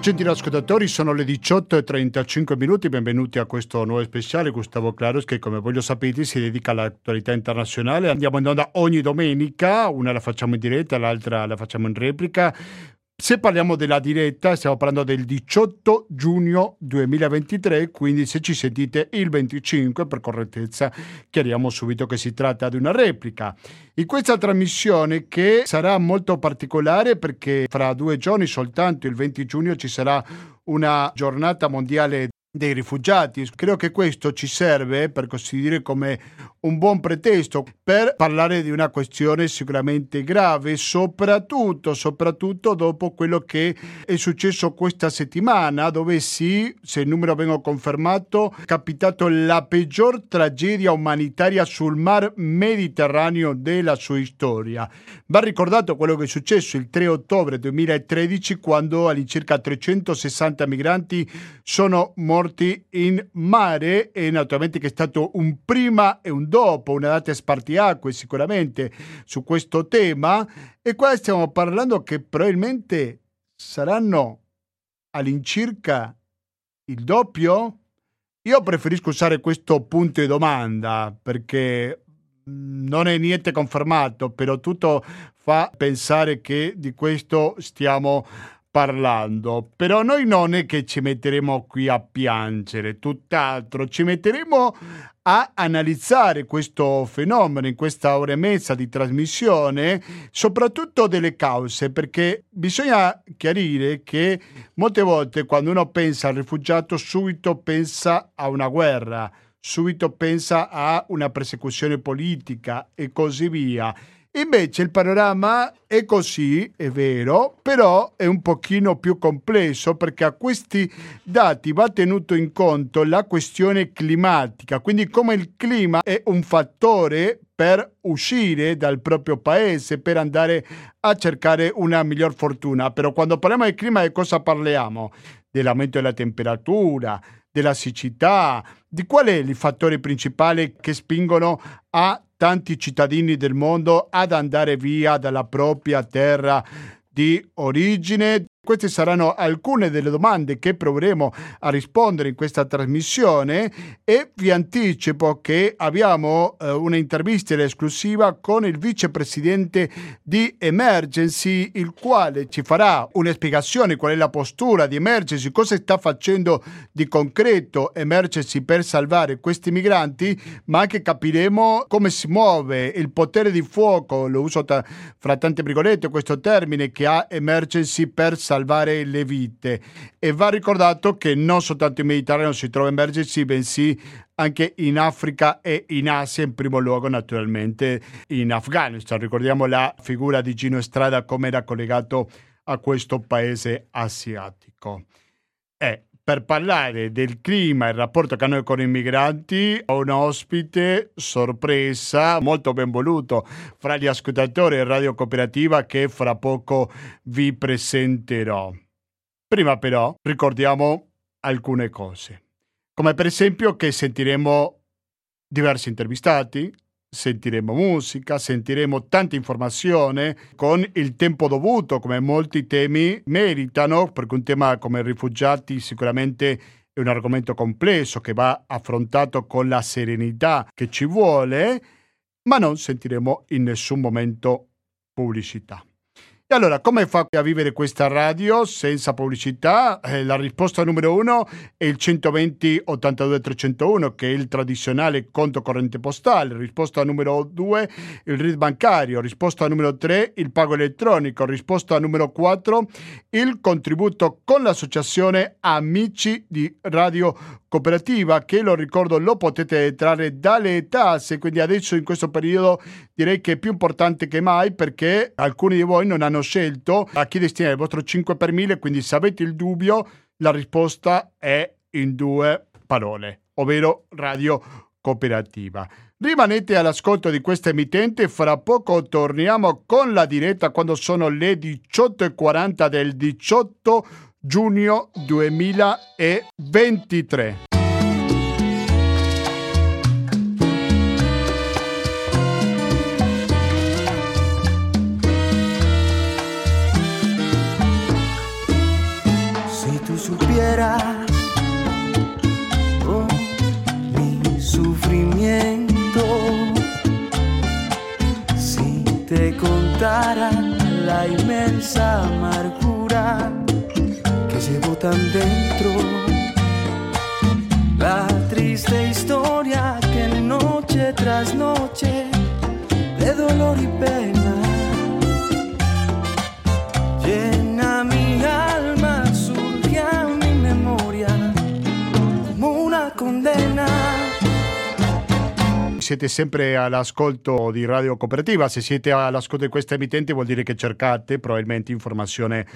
Gentili ascoltatori, sono le 18:35, benvenuti a questo nuovo speciale. Gustavo Claros, che come voi lo sapete si dedica all'attualità internazionale. Andiamo in onda ogni domenica, una la facciamo in diretta, l'altra la facciamo in replica. Se parliamo della diretta, stiamo parlando del 18 giugno 2023, quindi se ci sentite il 25, per correttezza, chiariamo subito che si tratta di una replica. In questa trasmissione, che sarà molto particolare perché fra 2 giorni soltanto, il 20 giugno, ci sarà una giornata mondiale dei rifugiati. Credo che questo ci serve, per così dire, come un buon pretesto per parlare di una questione sicuramente grave, soprattutto dopo quello che è successo questa settimana, dove sì, se il numero vengo confermato, è capitato la peggior tragedia umanitaria sul mar Mediterraneo della sua storia. Va ricordato quello che è successo il 3 ottobre 2013, quando all'incirca 360 migranti sono morti in mare, e naturalmente che è stato un prima e un dopo, una data spartiacque sicuramente su questo tema. E qua stiamo parlando che probabilmente saranno all'incirca il doppio. Io preferisco usare questo punto di domanda perché non è niente confermato, però tutto fa pensare che di questo stiamo parlando. Però noi non è che ci metteremo qui a piangere, tutt'altro, ci metteremo a analizzare questo fenomeno in questa ora e mezza di trasmissione, soprattutto delle cause, perché bisogna chiarire che molte volte quando uno pensa al rifugiato subito pensa a una guerra, subito pensa a una persecuzione politica e così via. Invece il panorama è così, è vero, però è un pochino più complesso, perché a questi dati va tenuto in conto la questione climatica, quindi come il clima è un fattore per uscire dal proprio paese, per andare a cercare una miglior fortuna. Però quando parliamo di clima, di cosa parliamo? Dell'aumento della temperatura, della siccità, di qual è il fattore principale che spingono a tanti cittadini del mondo ad andare via dalla propria terra di origine? Queste saranno alcune delle domande che proveremo a rispondere in questa trasmissione, e vi anticipo che abbiamo un'intervista esclusiva con il vicepresidente di Emergency, il quale ci farà una spiegazione qual è la postura di Emergency, cosa sta facendo di concreto Emergency per salvare questi migranti, ma anche capiremo come si muove il potere di fuoco, lo uso fra tante virgolette questo termine, che ha Emergency per salvare le vite. E va ricordato che non soltanto in Mediterraneo si trova Emergency, bensì anche in Africa e in Asia, in primo luogo naturalmente in Afghanistan. Ricordiamo la figura di Gino Strada, come era collegato a questo paese asiatico. Per parlare del clima e il rapporto che hanno con i migranti, ho un ospite sorpresa, molto ben voluto fra gli ascoltatori di Radio Cooperativa, che fra poco vi presenterò. Prima però ricordiamo alcune cose, come per esempio che sentiremo diversi intervistati, sentiremo musica, sentiremo tanta informazione con il tempo dovuto, come molti temi meritano, perché un tema come rifugiati sicuramente è un argomento complesso che va affrontato con la serenità che ci vuole, ma non sentiremo in nessun momento pubblicità. E allora, come fa a vivere questa radio senza pubblicità? La risposta numero 1 è il 120 82 301, che è il tradizionale conto corrente postale. Risposta numero 2, il RID bancario. Risposta numero 3, il pago elettronico. Risposta numero 4, il contributo con l'associazione Amici di Radio Cooperativa, che lo ricordo lo potete trarre dalle tasse. Quindi adesso, in questo periodo, direi che è più importante che mai, perché alcuni di voi non hanno scelto a chi destinare il vostro 5 per 1000. Quindi se avete il dubbio, la risposta è in 2 parole, ovvero Radio Cooperativa. Rimanete all'ascolto di questa emittente, fra poco torniamo con la diretta quando sono le 18:40 del 18 giugno 2023. espera con mi sufrimiento. Si te contara la inmensa amargura que llevo tan dentro, la triste historia que noche tras noche de dolor y pena llena mi alma, surge a mi memoria como una condena. Siete sempre all'ascolto di Radio Cooperativa. Se siete all'ascolto di questa emittente vuol dire che cercate probabilmente informazione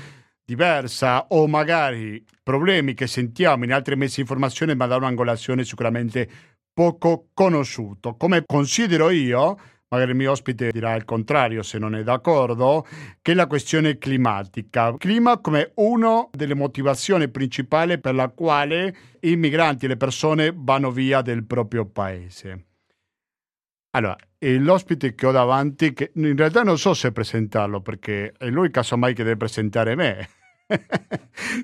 diversa o magari problemi che sentiamo in altri mezzi di informazione ma da un'angolazione sicuramente poco conosciuto. Come considero io, magari il mio ospite dirà il contrario se non è d'accordo, che la questione climatica. Clima come una delle motivazioni principali per la quale i migranti e le persone vanno via del proprio paese. Allora, l'ospite che ho davanti, che in realtà non so se presentarlo perché è lui casomai che deve presentare me,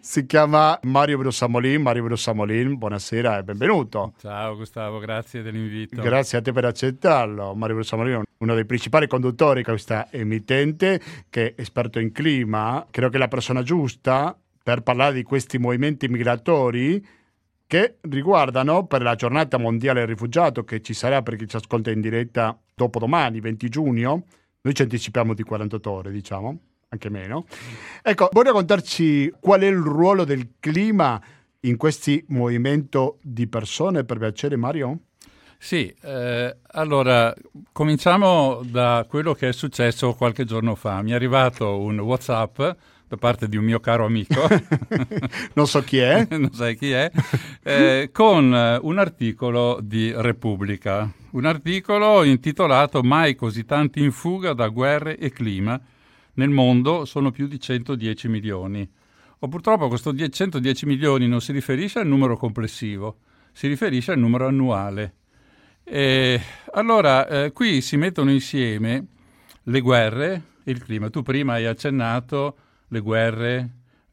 si chiama Mario Brusamolin. Mario Brusamolin, buonasera e benvenuto. Ciao Gustavo, grazie dell'invito. Grazie a te per accettarlo. Mario Brusamolin è uno dei principali conduttori di questa emittente, che è esperto in clima. Credo che è la persona giusta per parlare di questi movimenti migratori che riguardano, per la giornata mondiale del rifugiato che ci sarà per chi ci ascolta in diretta dopodomani, 20 giugno, noi ci anticipiamo di 48 ore, diciamo, anche meno. Ecco, vuoi raccontarci qual è il ruolo del clima in questi movimento di persone, per piacere Mario? Sì, allora cominciamo da quello che è successo qualche giorno fa. Mi è arrivato un WhatsApp da parte di un mio caro amico non so chi è non sai chi è con un articolo di Repubblica, un articolo intitolato "Mai così tanti in fuga da guerre e clima, nel mondo sono più di 110 milioni". O purtroppo questo 110 milioni non si riferisce al numero complessivo, si riferisce al numero annuale. Allora qui si mettono insieme le guerre e il clima. Tu prima hai accennato le guerre,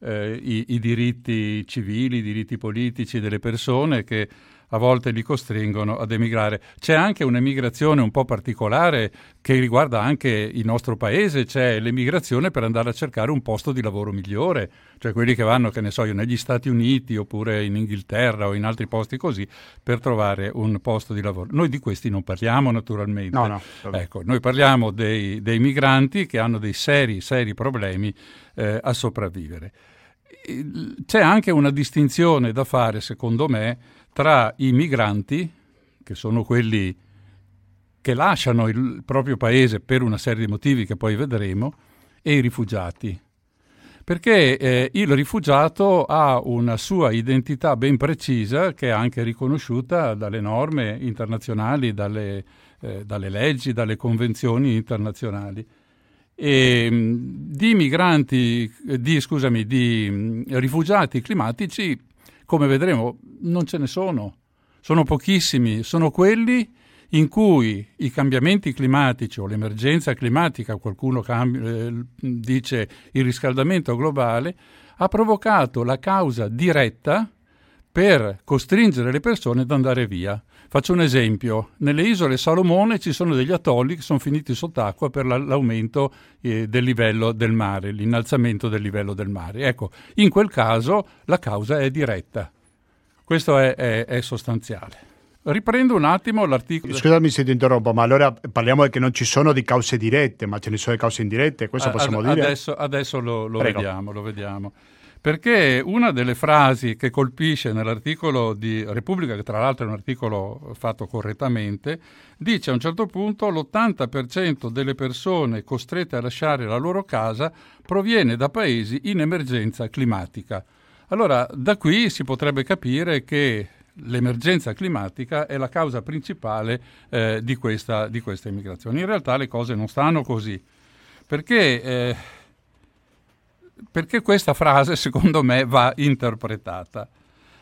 i diritti civili, i diritti politici delle persone che a volte li costringono ad emigrare. C'è anche un'emigrazione un po' particolare che riguarda anche il nostro paese, c'è l'emigrazione per andare a cercare un posto di lavoro migliore, cioè quelli che vanno, che ne so io, negli Stati Uniti oppure in Inghilterra o in altri posti così per trovare un posto di lavoro. Noi di questi non parliamo naturalmente. No. Ecco, noi parliamo dei migranti che hanno dei seri problemi a sopravvivere. C'è anche una distinzione da fare, secondo me, tra i migranti, che sono quelli che lasciano il proprio paese per una serie di motivi che poi vedremo, e i rifugiati. Perché il rifugiato ha una sua identità ben precisa, che è anche riconosciuta dalle norme internazionali, dalle leggi, dalle convenzioni internazionali. E di rifugiati climatici, come vedremo, non ce ne sono. Sono pochissimi, sono quelli in cui i cambiamenti climatici o l'emergenza climatica, qualcuno dice il riscaldamento globale, ha provocato la causa diretta per costringere le persone ad andare via. Faccio un esempio: nelle Isole Salomone ci sono degli atolli che sono finiti sott'acqua per l'aumento del livello del mare, l'innalzamento del livello del mare. Ecco, in quel caso la causa è diretta. Questo è sostanziale. Riprendo un attimo l'articolo. Scusami se ti interrompo, ma allora parliamo che non ci sono di cause dirette, ma ce ne sono di cause indirette, questo possiamo dire? Adesso lo vediamo. Perché una delle frasi che colpisce nell'articolo di Repubblica, che tra l'altro è un articolo fatto correttamente, dice a un certo punto: l'80% delle persone costrette a lasciare la loro casa proviene da paesi in emergenza climatica. Allora, da qui si potrebbe capire che l'emergenza climatica è la causa principale di questa immigrazione. In realtà le cose non stanno così, perché questa frase, secondo me, va interpretata.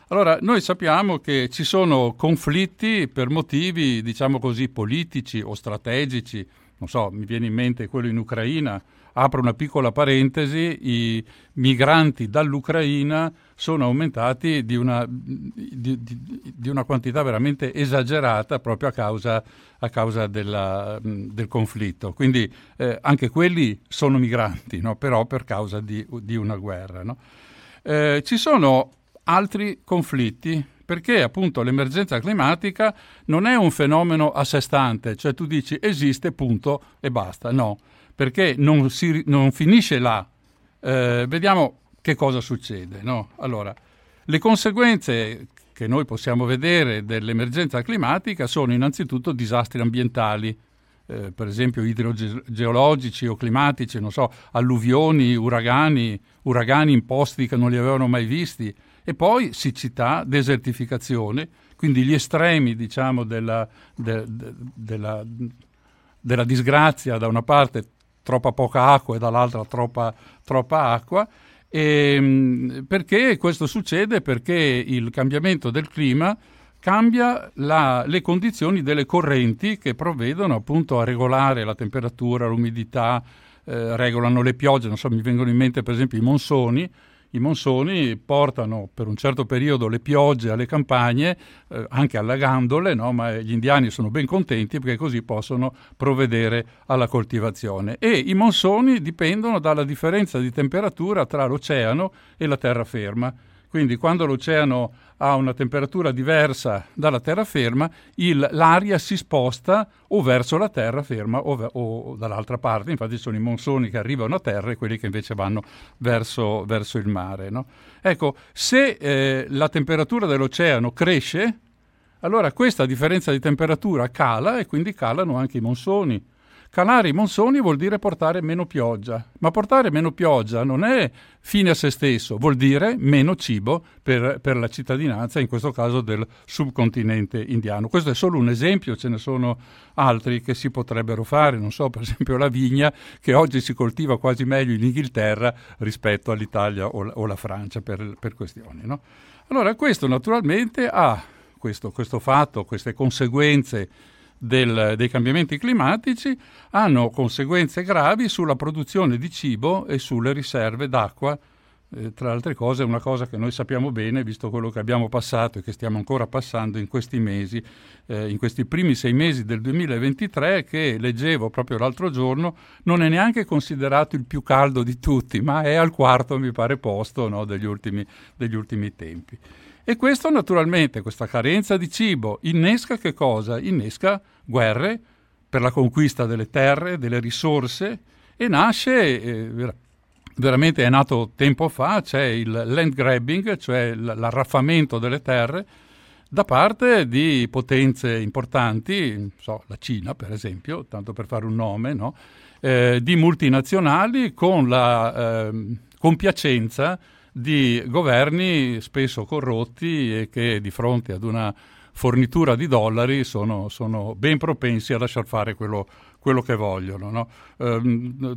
Allora, noi sappiamo che ci sono conflitti per motivi, diciamo così, politici o strategici. Non so, mi viene in mente quello in Ucraina, apro una piccola parentesi, i migranti dall'Ucraina sono aumentati di una quantità veramente esagerata proprio a causa del conflitto. Quindi anche quelli sono migranti, no? Però per causa di una guerra. No? Ci sono altri conflitti, perché appunto l'emergenza climatica non è un fenomeno a sé stante, cioè tu dici esiste, punto, e basta. No, perché non finisce là. Vediamo che cosa succede, no? Allora, le conseguenze che noi possiamo vedere dell'emergenza climatica sono innanzitutto disastri ambientali, per esempio idrogeologici o climatici, non so, alluvioni, uragani in posti che non li avevano mai visti, e poi siccità, desertificazione, quindi gli estremi, diciamo, della disgrazia: da una parte troppa poca acqua e dall'altra troppa acqua. E perché questo succede? Perché il cambiamento del clima cambia le condizioni delle correnti che provvedono appunto a regolare la temperatura, l'umidità, regolano le piogge, non so, mi vengono in mente per esempio i monsoni portano per un certo periodo le piogge alle campagne, anche allagandole, no? Ma gli indiani sono ben contenti perché così possono provvedere alla coltivazione. E i monsoni dipendono dalla differenza di temperatura tra l'oceano e la terraferma. Quindi quando l'oceano ha una temperatura diversa dalla terraferma, l'aria si sposta o verso la terraferma o dall'altra parte. Infatti sono i monsoni che arrivano a terra e quelli che invece vanno verso il mare. No? Ecco, se la temperatura dell'oceano cresce, allora questa differenza di temperatura cala e quindi calano anche i monsoni. Calare i monsoni vuol dire portare meno pioggia, ma portare meno pioggia non è fine a se stesso, vuol dire meno cibo per la cittadinanza, in questo caso del subcontinente indiano. Questo è solo un esempio, ce ne sono altri che si potrebbero fare, non so, per esempio la vigna, che oggi si coltiva quasi meglio in Inghilterra rispetto all'Italia o la Francia per questioni. No? Allora questo naturalmente ha questo fatto, queste conseguenze dei cambiamenti climatici hanno conseguenze gravi sulla produzione di cibo e sulle riserve d'acqua. Tra le altre cose, una cosa che noi sappiamo bene, visto quello che abbiamo passato e che stiamo ancora passando in questi mesi, in questi primi 6 mesi del 2023, che leggevo proprio l'altro giorno, non è neanche considerato il più caldo di tutti, ma è al quarto, mi pare, posto, no, degli ultimi tempi. E questo naturalmente, questa carenza di cibo, innesca che cosa? Innesca guerre per la conquista delle terre, delle risorse, e nasce, veramente è nato tempo fa, c'è il land grabbing, cioè l'arraffamento delle terre, da parte di potenze importanti, non so, la Cina per esempio, tanto per fare un nome, no? Di multinazionali, con la compiacenza di governi spesso corrotti e che di fronte ad una fornitura di dollari sono ben propensi a lasciar fare quello che vogliono. No?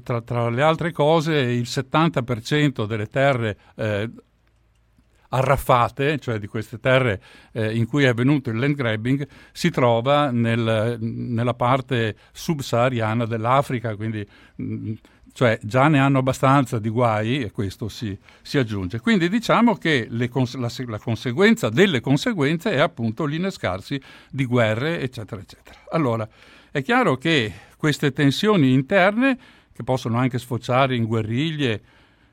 Tra le altre cose, il 70% delle terre arraffate, cioè di queste terre in cui è avvenuto il land grabbing, si trova nella parte subsahariana dell'Africa, quindi cioè già ne hanno abbastanza di guai, e questo si aggiunge. Quindi diciamo che la conseguenza delle conseguenze è appunto l'innescarsi di guerre, eccetera, eccetera. Allora, è chiaro che queste tensioni interne, che possono anche sfociare in guerriglie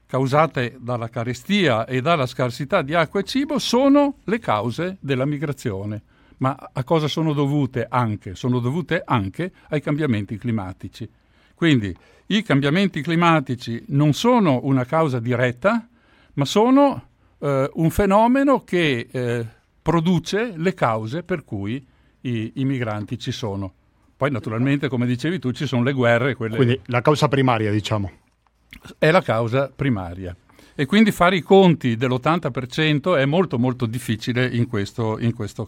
causate dalla carestia e dalla scarsità di acqua e cibo, sono le cause della migrazione. Ma a cosa sono dovute anche? Sono dovute anche ai cambiamenti climatici. Quindi i cambiamenti climatici non sono una causa diretta, ma sono un fenomeno che produce le cause per cui i migranti ci sono. Poi naturalmente, come dicevi tu, ci sono le guerre. Quindi la causa primaria, diciamo. È la causa primaria. E quindi fare i conti dell'80% è molto molto difficile in questo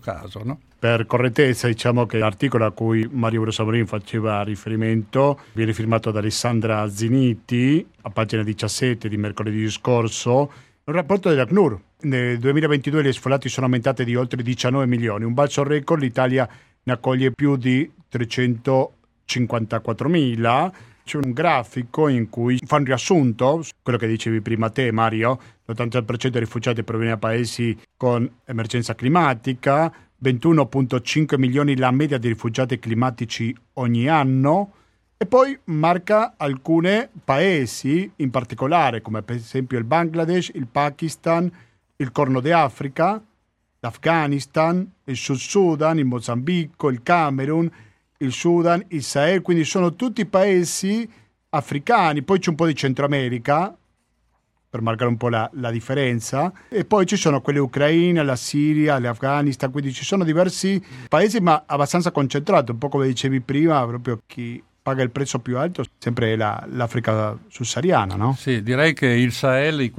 caso. No? Per correttezza diciamo che l'articolo a cui Mario Brusamolin faceva riferimento viene firmato da Alessandra Ziniti a pagina 17 di mercoledì scorso. Un rapporto dell'ACNUR. Nel 2022 le sfollati sono aumentate di oltre 19 milioni. Un basso record, l'Italia ne accoglie più di 354.000. c'è un grafico in cui fa un riassunto, quello che dicevi prima te, Mario, l'80% dei rifugiati proviene da paesi con emergenza climatica, 21,5 milioni la media di rifugiati climatici ogni anno, e poi marca alcuni paesi in particolare, come per esempio il Bangladesh, il Pakistan, il Corno d'Africa, l'Afghanistan, il Sud Sudan, il Mozambico, il Camerun, il Sudan, il Sahel, quindi sono tutti paesi africani. Poi c'è un po' di Centro America, per marcare un po' la differenza, e poi ci sono quelli ucraina, la Siria, l'Afghanistan, quindi ci sono diversi paesi ma abbastanza concentrati, un po' come dicevi prima, proprio chi paga il prezzo più alto sempre è l'Africa subsahariana, no? Sì, direi che il Sahel,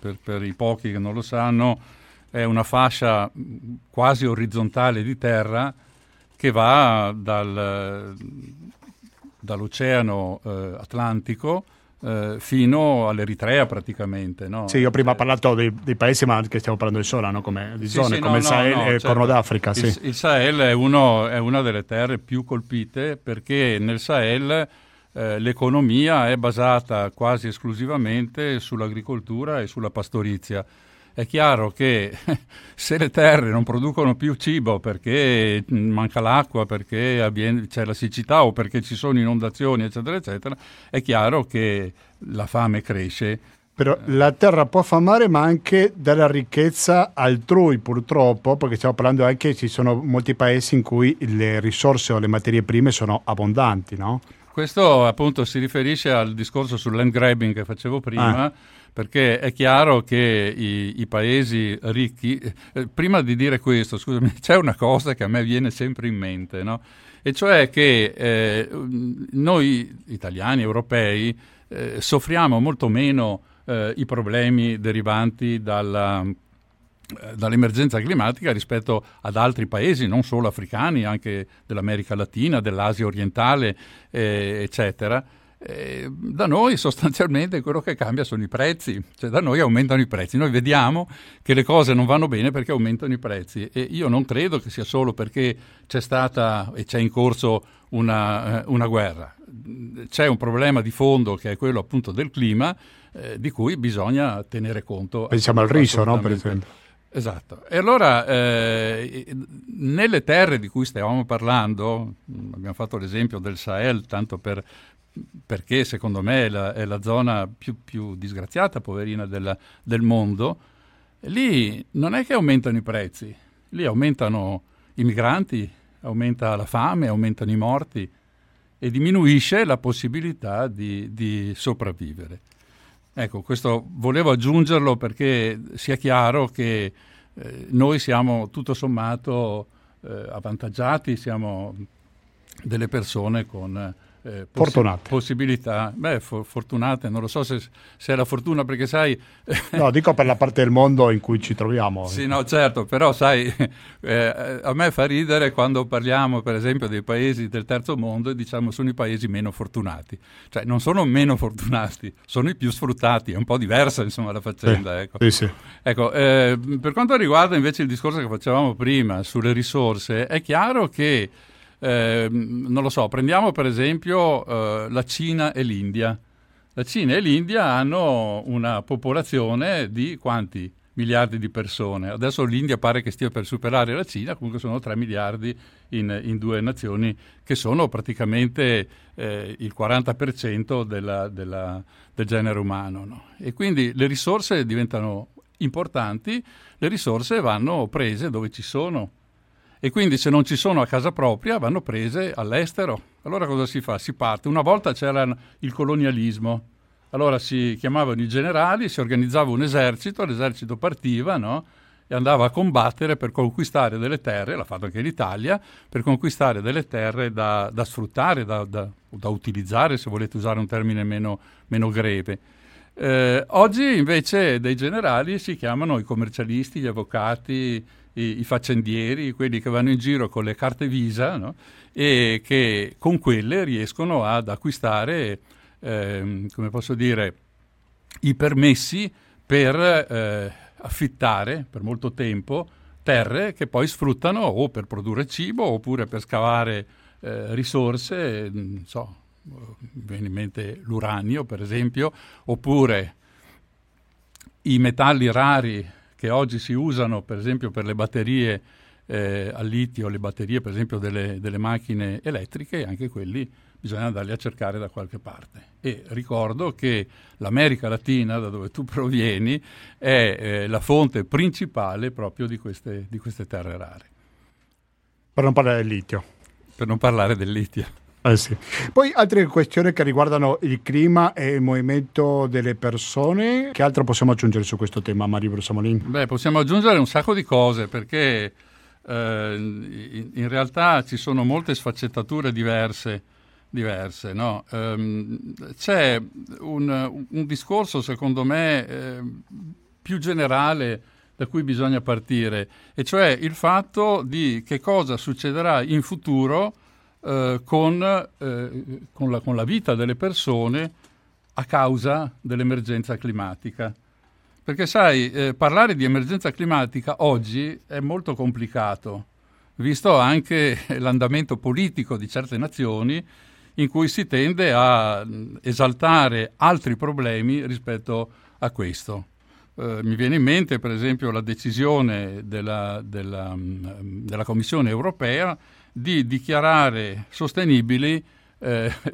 per i pochi che non lo sanno, è una fascia quasi orizzontale di terra che va dall'Oceano Atlantico fino all'Eritrea praticamente, no? Sì, io prima ho parlato dei paesi, ma anche stiamo parlando di sola, no? Come Sahel e certo. Corno d'Africa. Sì. Il Sahel è una delle terre più colpite, perché nel Sahel l'economia è basata quasi esclusivamente sull'agricoltura e sulla pastorizia. È chiaro che se le terre non producono più cibo perché manca l'acqua, perché c'è la siccità o perché ci sono inondazioni, eccetera, eccetera, è chiaro che la fame cresce. Però la terra può affamare, ma anche dalla ricchezza altrui, purtroppo, perché stiamo parlando anche, ci sono molti paesi in cui le risorse o le materie prime sono abbondanti, no? Questo appunto si riferisce al discorso sul land grabbing che facevo prima, perché è chiaro che i paesi ricchi... prima di dire questo, scusami, c'è una cosa che a me viene sempre in mente, no? E cioè che noi italiani, europei, soffriamo molto meno i problemi derivanti dall'emergenza climatica rispetto ad altri paesi, non solo africani, anche dell'America Latina, dell'Asia orientale, eccetera. Da noi sostanzialmente quello che cambia sono i prezzi, cioè da noi aumentano i prezzi, noi vediamo che le cose non vanno bene perché aumentano i prezzi, e io non credo che sia solo perché c'è stata e c'è in corso una guerra. C'è un problema di fondo che è quello appunto del clima, di cui bisogna tenere conto. Pensiamo al riso, no, per esempio. Esatto. E allora nelle terre di cui stavamo parlando, abbiamo fatto l'esempio del Sahel, tanto perché secondo me è la zona più disgraziata, poverina, del mondo. Lì non è che aumentano i prezzi, lì aumentano i migranti, aumenta la fame, aumentano i morti e diminuisce la possibilità di sopravvivere. Ecco, questo volevo aggiungerlo perché sia chiaro che noi siamo tutto sommato avvantaggiati, siamo delle persone con fortunate possibilità. Fortunate, non lo so se è la fortuna, perché sai... No, dico per la parte del mondo in cui ci troviamo. Sì, no, certo, però sai, a me fa ridere quando parliamo per esempio dei paesi del terzo mondo e diciamo sono i paesi meno fortunati. Cioè non sono meno fortunati, sono i più sfruttati, è un po' diversa insomma la faccenda. Ecco. Sì. Ecco, per quanto riguarda invece il discorso che facevamo prima sulle risorse, è chiaro che non lo so, prendiamo per esempio la Cina e l'India. La Cina e l'India hanno una popolazione di quanti miliardi di persone? Adesso l'India pare che stia per superare la Cina, comunque sono 3 miliardi in due nazioni che sono praticamente il 40% del genere umano, no? E quindi le risorse diventano importanti, le risorse vanno prese dove ci sono. E quindi se non ci sono a casa propria vanno prese all'estero. Allora cosa si fa? Si parte. Una volta c'era il colonialismo, allora si chiamavano i generali, si organizzava un esercito, l'esercito partiva, no? E andava a combattere per conquistare delle terre, l'ha fatto anche l'Italia, per conquistare delle terre da sfruttare, da utilizzare, se volete usare un termine meno greve. Oggi invece dei generali si chiamano i commercialisti, gli avvocati, i faccendieri, quelli che vanno in giro con le carte Visa, no? E che con quelle riescono ad acquistare, come posso dire, i permessi per affittare per molto tempo terre che poi sfruttano o per produrre cibo oppure per scavare risorse, non so, viene in mente l'uranio per esempio, oppure i metalli rari che oggi si usano per esempio per le batterie al litio, le batterie per esempio delle macchine elettriche, anche quelli bisogna andarli a cercare da qualche parte. E ricordo che l'America Latina, da dove tu provieni, è la fonte principale proprio di queste terre rare. Per non parlare del litio. Per non parlare del litio. Sì. Poi altre questioni che riguardano il clima e il movimento delle persone. Che altro possiamo aggiungere su questo tema, Mario Brusamolin? Beh, possiamo aggiungere un sacco di cose, perché in realtà ci sono molte sfaccettature diverse, no? C'è un discorso, secondo me, più generale da cui bisogna partire, e cioè il fatto di che cosa succederà in futuro con la vita delle persone a causa dell'emergenza climatica. Perché sai, parlare di emergenza climatica oggi è molto complicato, visto anche l'andamento politico di certe nazioni in cui si tende a esaltare altri problemi rispetto a questo. Mi viene in mente per esempio la decisione della Commissione europea di dichiarare sostenibili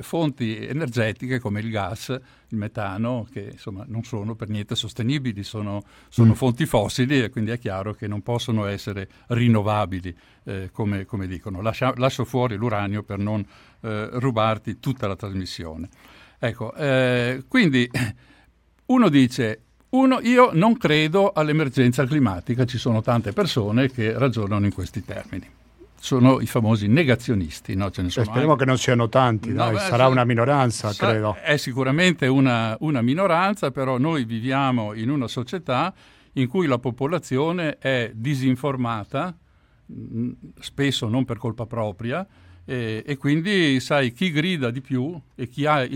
fonti energetiche come il gas, il metano, che insomma non sono per niente sostenibili, sono fonti fossili, e quindi è chiaro che non possono essere rinnovabili, come dicono. Lascio fuori l'uranio per non rubarti tutta la trasmissione. Ecco, quindi uno dice... io non credo all'emergenza climatica, ci sono tante persone che ragionano in questi termini. Sono i famosi negazionisti, no? Ce ne sono, speriamo anche che non siano tanti, no, dai. Sarà una minoranza, credo. È sicuramente una minoranza, però noi viviamo in una società in cui la popolazione è disinformata, spesso non per colpa propria, e quindi sai chi grida di più e chi ha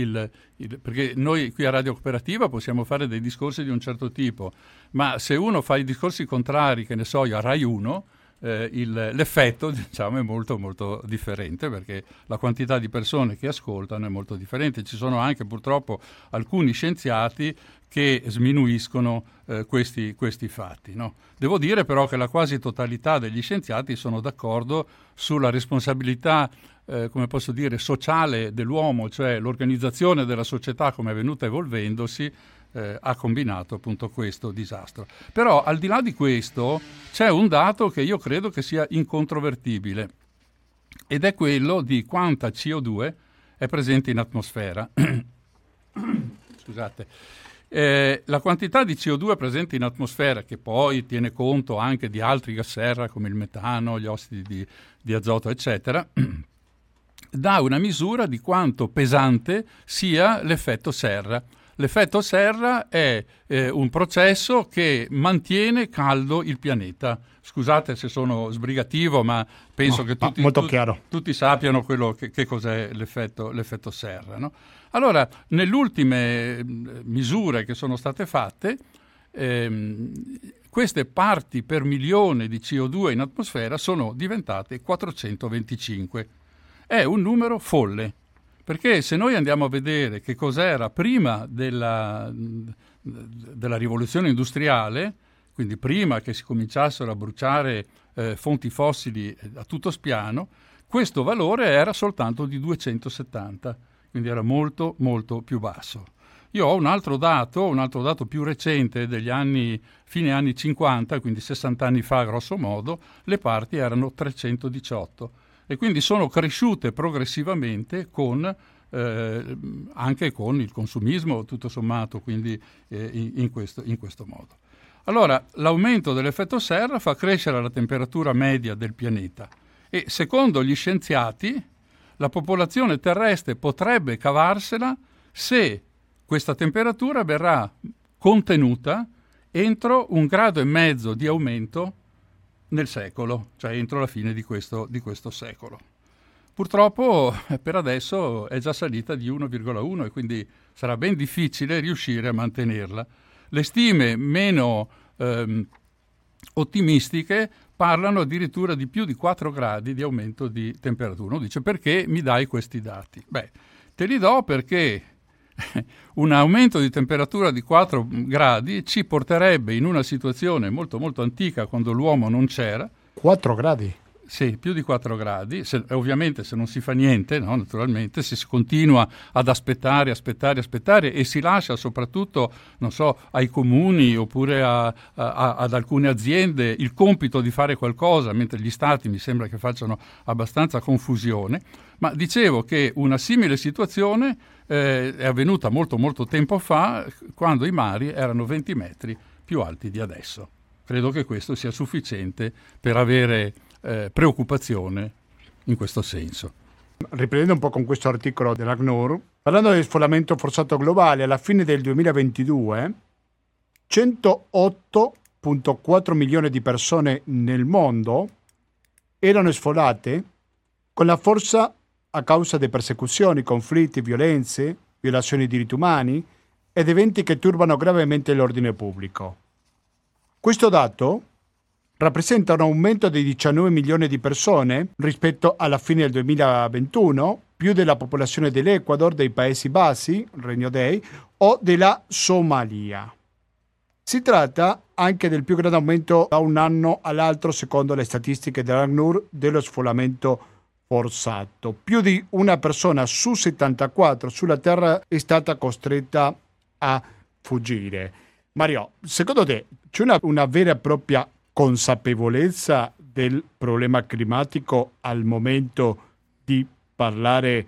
perché noi qui a Radio Cooperativa possiamo fare dei discorsi di un certo tipo, ma se uno fa i discorsi contrari, che ne so io, a Rai 1, l'effetto, diciamo, è molto molto differente, perché la quantità di persone che ascoltano è molto differente. Ci sono anche purtroppo alcuni scienziati che sminuiscono questi fatti, no? Devo dire però che la quasi totalità degli scienziati sono d'accordo sulla responsabilità, come posso dire, sociale dell'uomo, cioè l'organizzazione della società come è venuta evolvendosi ha combinato appunto questo disastro. Però al di là di questo c'è un dato che io credo che sia incontrovertibile, ed è quello di quanta CO2 è presente in atmosfera. Scusate. La quantità di CO2 presente in atmosfera, che poi tiene conto anche di altri gas serra come il metano, gli ossidi di azoto eccetera, dà una misura di quanto pesante sia l'effetto serra. L'effetto serra è un processo che mantiene caldo il pianeta. Scusate se sono sbrigativo, ma penso che tutti sappiano quello che cos'è l'effetto serra, no? Allora, nelle ultime misure che sono state fatte, queste parti per milione di CO2 in atmosfera sono diventate 425. È un numero folle. Perché se noi andiamo a vedere che cos'era prima della rivoluzione industriale, quindi prima che si cominciassero a bruciare fonti fossili a tutto spiano, questo valore era soltanto di 270, quindi era molto molto più basso. Io ho un altro dato più recente degli fine anni 50, quindi 60 anni fa grosso modo, le parti erano 318. E quindi sono cresciute progressivamente anche con il consumismo, tutto sommato, quindi in questo modo. Allora, l'aumento dell'effetto serra fa crescere la temperatura media del pianeta, e secondo gli scienziati la popolazione terrestre potrebbe cavarsela se questa temperatura verrà contenuta entro 1,5 gradi di aumento nel secolo, cioè entro la fine di questo secolo. Purtroppo per adesso è già salita di 1,1, e quindi sarà ben difficile riuscire a mantenerla. Le stime meno ottimistiche parlano addirittura di più di 4 gradi di aumento di temperatura. Uno dice: perché mi dai questi dati? Beh, te li do perché un aumento di temperatura di 4 gradi ci porterebbe in una situazione molto molto antica, quando l'uomo non c'era. 4 gradi? Sì, più di 4 gradi, ovviamente se non si fa niente, no? Naturalmente, se si continua ad aspettare e si lascia soprattutto, non so, ai comuni oppure ad alcune aziende il compito di fare qualcosa, mentre gli stati mi sembra che facciano abbastanza confusione. Ma dicevo che una simile situazione è avvenuta molto molto tempo fa, quando i mari erano 20 metri più alti di adesso. Credo che questo sia sufficiente per avere preoccupazione in questo senso. Riprendendo un po' con questo articolo dell'ACNUR, parlando del sfollamento forzato globale, alla fine del 2022 108.4 milioni di persone nel mondo erano sfollate con la forza a causa di persecuzioni, conflitti, violenze, violazioni di diritti umani ed eventi che turbano gravemente l'ordine pubblico. Questo dato rappresenta un aumento di 19 milioni di persone rispetto alla fine del 2021, più della popolazione dell'Ecuador, dei Paesi Bassi, Regno Dei, o della Somalia. Si tratta anche del più grande aumento da un anno all'altro, secondo le statistiche dell'ACNUR, dello sfollamento forzato. Più di una persona su 74 sulla Terra è stata costretta a fuggire. Mario, secondo te c'è una vera e propria consapevolezza del problema climatico al momento di parlare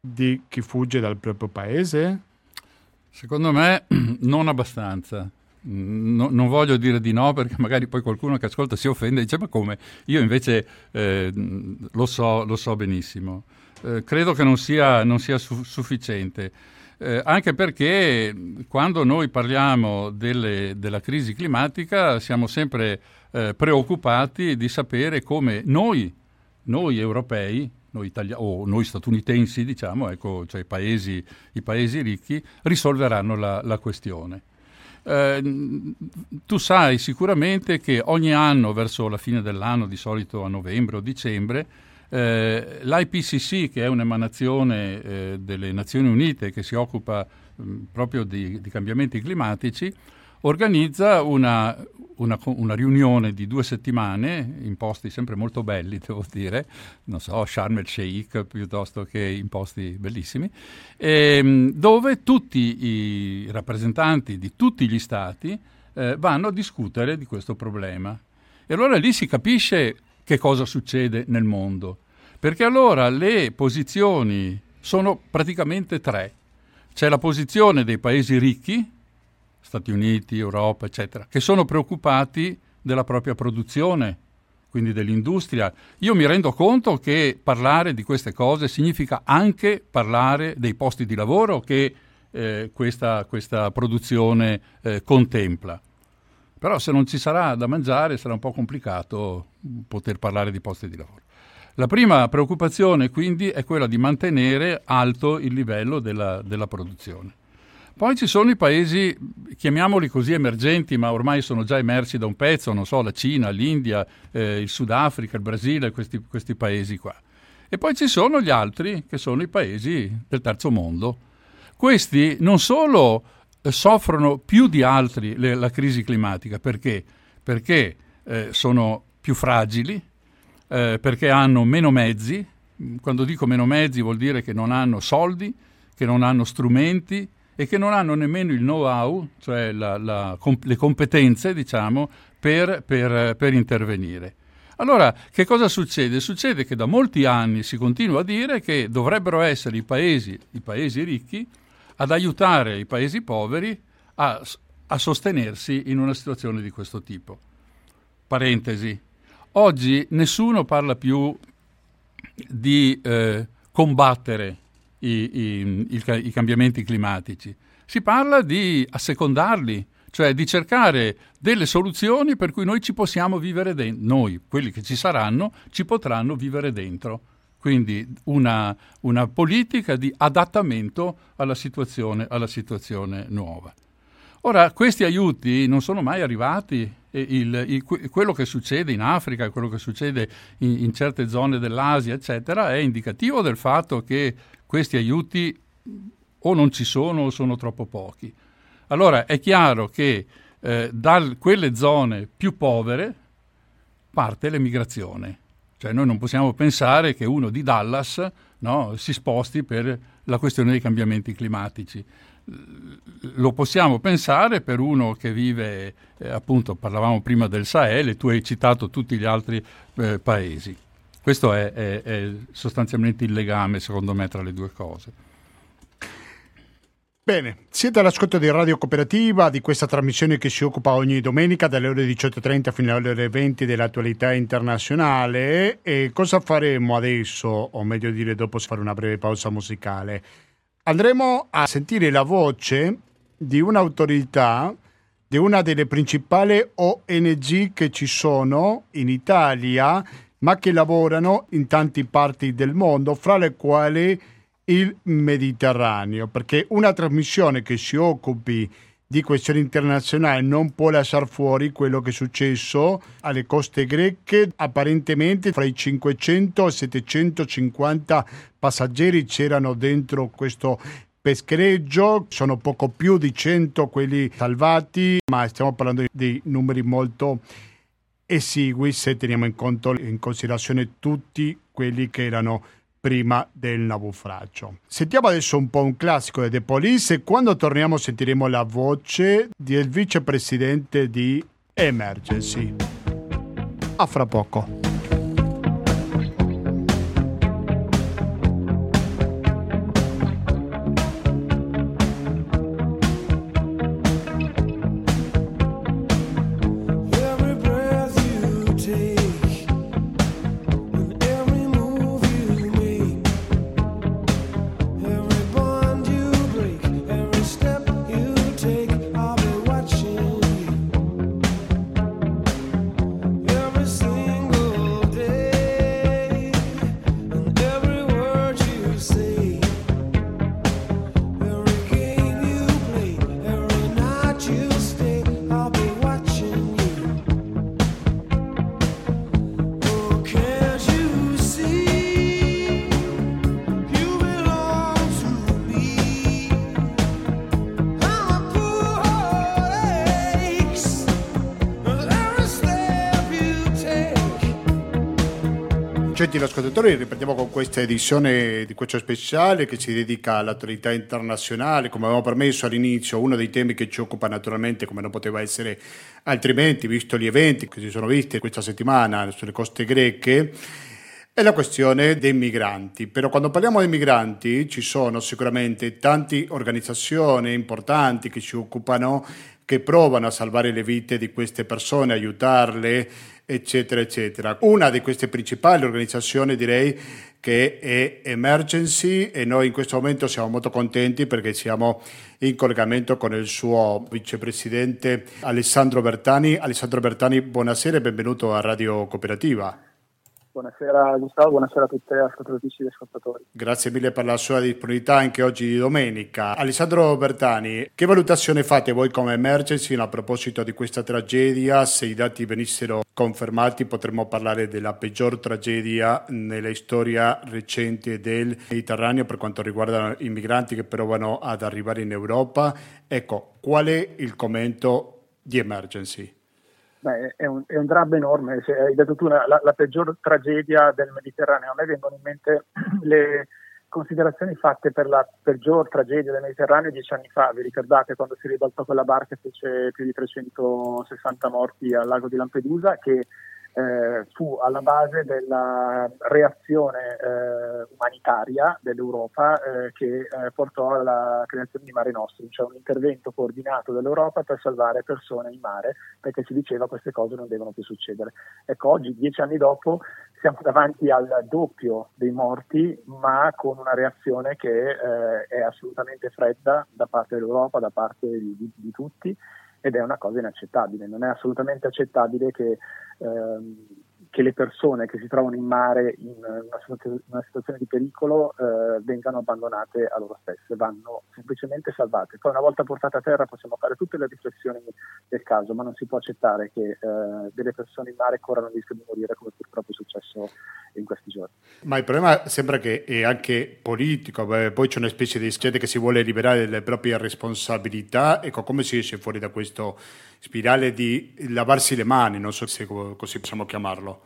di chi fugge dal proprio paese? Secondo me non abbastanza. No, non voglio dire di no, perché magari poi qualcuno che ascolta si offende e dice ma come? Io invece lo so benissimo. Credo che non sia sufficiente. Anche perché quando noi parliamo della crisi climatica siamo sempre preoccupati di sapere come noi europei, noi statunitensi, diciamo, ecco, cioè i paesi ricchi, risolveranno la questione. Tu sai sicuramente che ogni anno, verso la fine dell'anno, di solito a novembre o dicembre, l'IPCC, che è un'emanazione delle Nazioni Unite che si occupa proprio di cambiamenti climatici, organizza una riunione di 2 settimane in posti sempre molto belli, devo dire, non so, Sharm el Sheikh piuttosto che in posti bellissimi, dove tutti i rappresentanti di tutti gli stati vanno a discutere di questo problema. E allora lì si capisce che cosa succede nel mondo, perché allora le posizioni sono praticamente 3. C'è la posizione dei paesi ricchi, Stati Uniti, Europa, eccetera, che sono preoccupati della propria produzione, quindi dell'industria. Io mi rendo conto che parlare di queste cose significa anche parlare dei posti di lavoro che questa produzione contempla. Però se non ci sarà da mangiare sarà un po' complicato poter parlare di posti di lavoro. La prima preoccupazione quindi è quella di mantenere alto il livello della produzione. Poi ci sono i paesi, chiamiamoli così, emergenti, ma ormai sono già emersi da un pezzo, non so, la Cina, l'India, il Sudafrica, il Brasile, questi paesi qua. E poi ci sono gli altri, che sono i paesi del terzo mondo. Questi non solo soffrono più di altri la crisi climatica, perché sono più fragili, perché hanno meno mezzi. Quando dico meno mezzi vuol dire che non hanno soldi, che non hanno strumenti e che non hanno nemmeno il know-how, cioè le competenze, diciamo, per intervenire. Allora, che cosa succede? Succede che da molti anni si continua a dire che dovrebbero essere i paesi ricchi ad aiutare i paesi poveri a sostenersi in una situazione di questo tipo. Parentesi. Oggi nessuno parla più di combattere i cambiamenti climatici. Si parla di assecondarli, cioè di cercare delle soluzioni per cui noi ci possiamo vivere dentro. Noi, quelli che ci saranno, ci potranno vivere dentro. Quindi una politica di adattamento alla situazione nuova. Ora, questi aiuti non sono mai arrivati. Quello che succede in Africa, quello che succede in certe zone dell'Asia, eccetera, è indicativo del fatto che questi aiuti o non ci sono o sono troppo pochi. Allora è chiaro che da quelle zone più povere parte l'emigrazione. Cioè noi non possiamo pensare che uno di Dallas, no, si sposti per la questione dei cambiamenti climatici. Lo possiamo pensare per uno che vive, appunto, parlavamo prima del Sahel e tu hai citato tutti gli altri paesi. Questo è sostanzialmente il legame, secondo me, tra le due cose. Bene, siete all'ascolto di Radio Cooperativa, di questa trasmissione che si occupa ogni domenica dalle ore 18.30 fino alle ore 20 dell'attualità internazionale. E cosa faremo adesso, o meglio dire dopo fare una breve pausa musicale? Andremo a sentire la voce di un'autorità, di una delle principali ONG che ci sono in Italia, ma che lavorano in tante parti del mondo, fra le quali il Mediterraneo, perché una trasmissione che si occupi di questioni internazionali non può lasciar fuori quello che è successo alle coste greche. Apparentemente fra i 500 e 750 passeggeri c'erano dentro questo peschereccio, sono poco più di 100 quelli salvati, ma stiamo parlando di numeri molto esigui se teniamo in considerazione tutti quelli che erano prima del naufragio. Sentiamo adesso un po' un classico di The Police e quando torniamo sentiremo la voce del vicepresidente di Emergency. A fra poco. Ascoltatori, riprendiamo con questa edizione di questo speciale che si dedica all'attualità internazionale. Come avevamo permesso all'inizio, uno dei temi che ci occupa naturalmente, come non poteva essere altrimenti, visto gli eventi che si sono visti questa settimana sulle coste greche, è la questione dei migranti. Però quando parliamo dei migranti ci sono sicuramente tante organizzazioni importanti che si occupano, che provano a salvare le vite di queste persone, aiutarle, eccetera, eccetera. Una di queste principali organizzazioni, direi, che è Emergency, e noi in questo momento siamo molto contenti perché siamo in collegamento con il suo vicepresidente Alessandro Bertani. Alessandro Bertani, buonasera e benvenuto a Radio Cooperativa. Buonasera Gustavo, buonasera a tutte le ascoltatrici e ascoltatori. Grazie mille per la sua disponibilità anche oggi di domenica. Alessandro Bertani, che valutazione fate voi come Emergency a proposito di questa tragedia? Se i dati venissero confermati potremmo parlare della peggior tragedia nella storia recente del Mediterraneo per quanto riguarda i migranti che provano ad arrivare in Europa. Ecco, qual è il commento di Emergency? Beh, è un dramma enorme, hai detto tu la peggior tragedia del Mediterraneo. A me vengono in mente le considerazioni fatte per la peggior tragedia del Mediterraneo 10 anni fa, vi ricordate quando si ribaltò quella barca e fece più di 360 morti al lago di Lampedusa, che fu alla base della reazione umanitaria dell'Europa che portò alla creazione di Mare Nostrum, cioè un intervento coordinato dell'Europa per salvare persone in mare, perché si diceva queste cose non devono più succedere. Ecco, oggi 10 anni dopo siamo davanti al doppio dei morti, ma con una reazione che è assolutamente fredda da parte dell'Europa, da parte di tutti, ed è una cosa inaccettabile. Non è assolutamente accettabile che che le persone che si trovano in mare in una situazione di pericolo vengano abbandonate a loro stesse, vanno semplicemente salvate. Poi una volta portate a terra possiamo fare tutte le riflessioni del caso, ma non si può accettare che delle persone in mare corrano il rischio di morire, come purtroppo è successo in questi giorni. Ma il problema sembra che è anche politico, poi c'è una specie di schede che si vuole liberare delle proprie responsabilità. Ecco, come si esce fuori da questo spirale di lavarsi le mani, non so se così possiamo chiamarlo?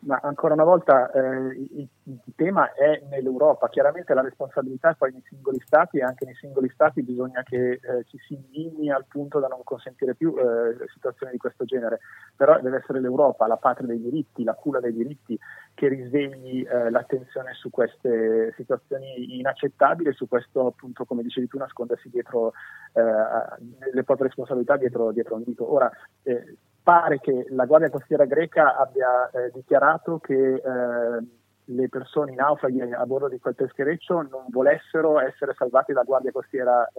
Ma ancora una volta il tema è nell'Europa, chiaramente la responsabilità è poi nei singoli stati, e anche nei singoli stati bisogna che ci si indigni al punto da non consentire più situazioni di questo genere, però deve essere l'Europa, la patria dei diritti, la culla dei diritti, che risvegli l'attenzione su queste situazioni inaccettabili, su questo appunto, come dicevi tu, nascondersi dietro le proprie responsabilità dietro un dito. Ora pare che la Guardia Costiera greca abbia dichiarato che le persone naufraghi a bordo di quel peschereccio non volessero essere salvate dalla Guardia Costiera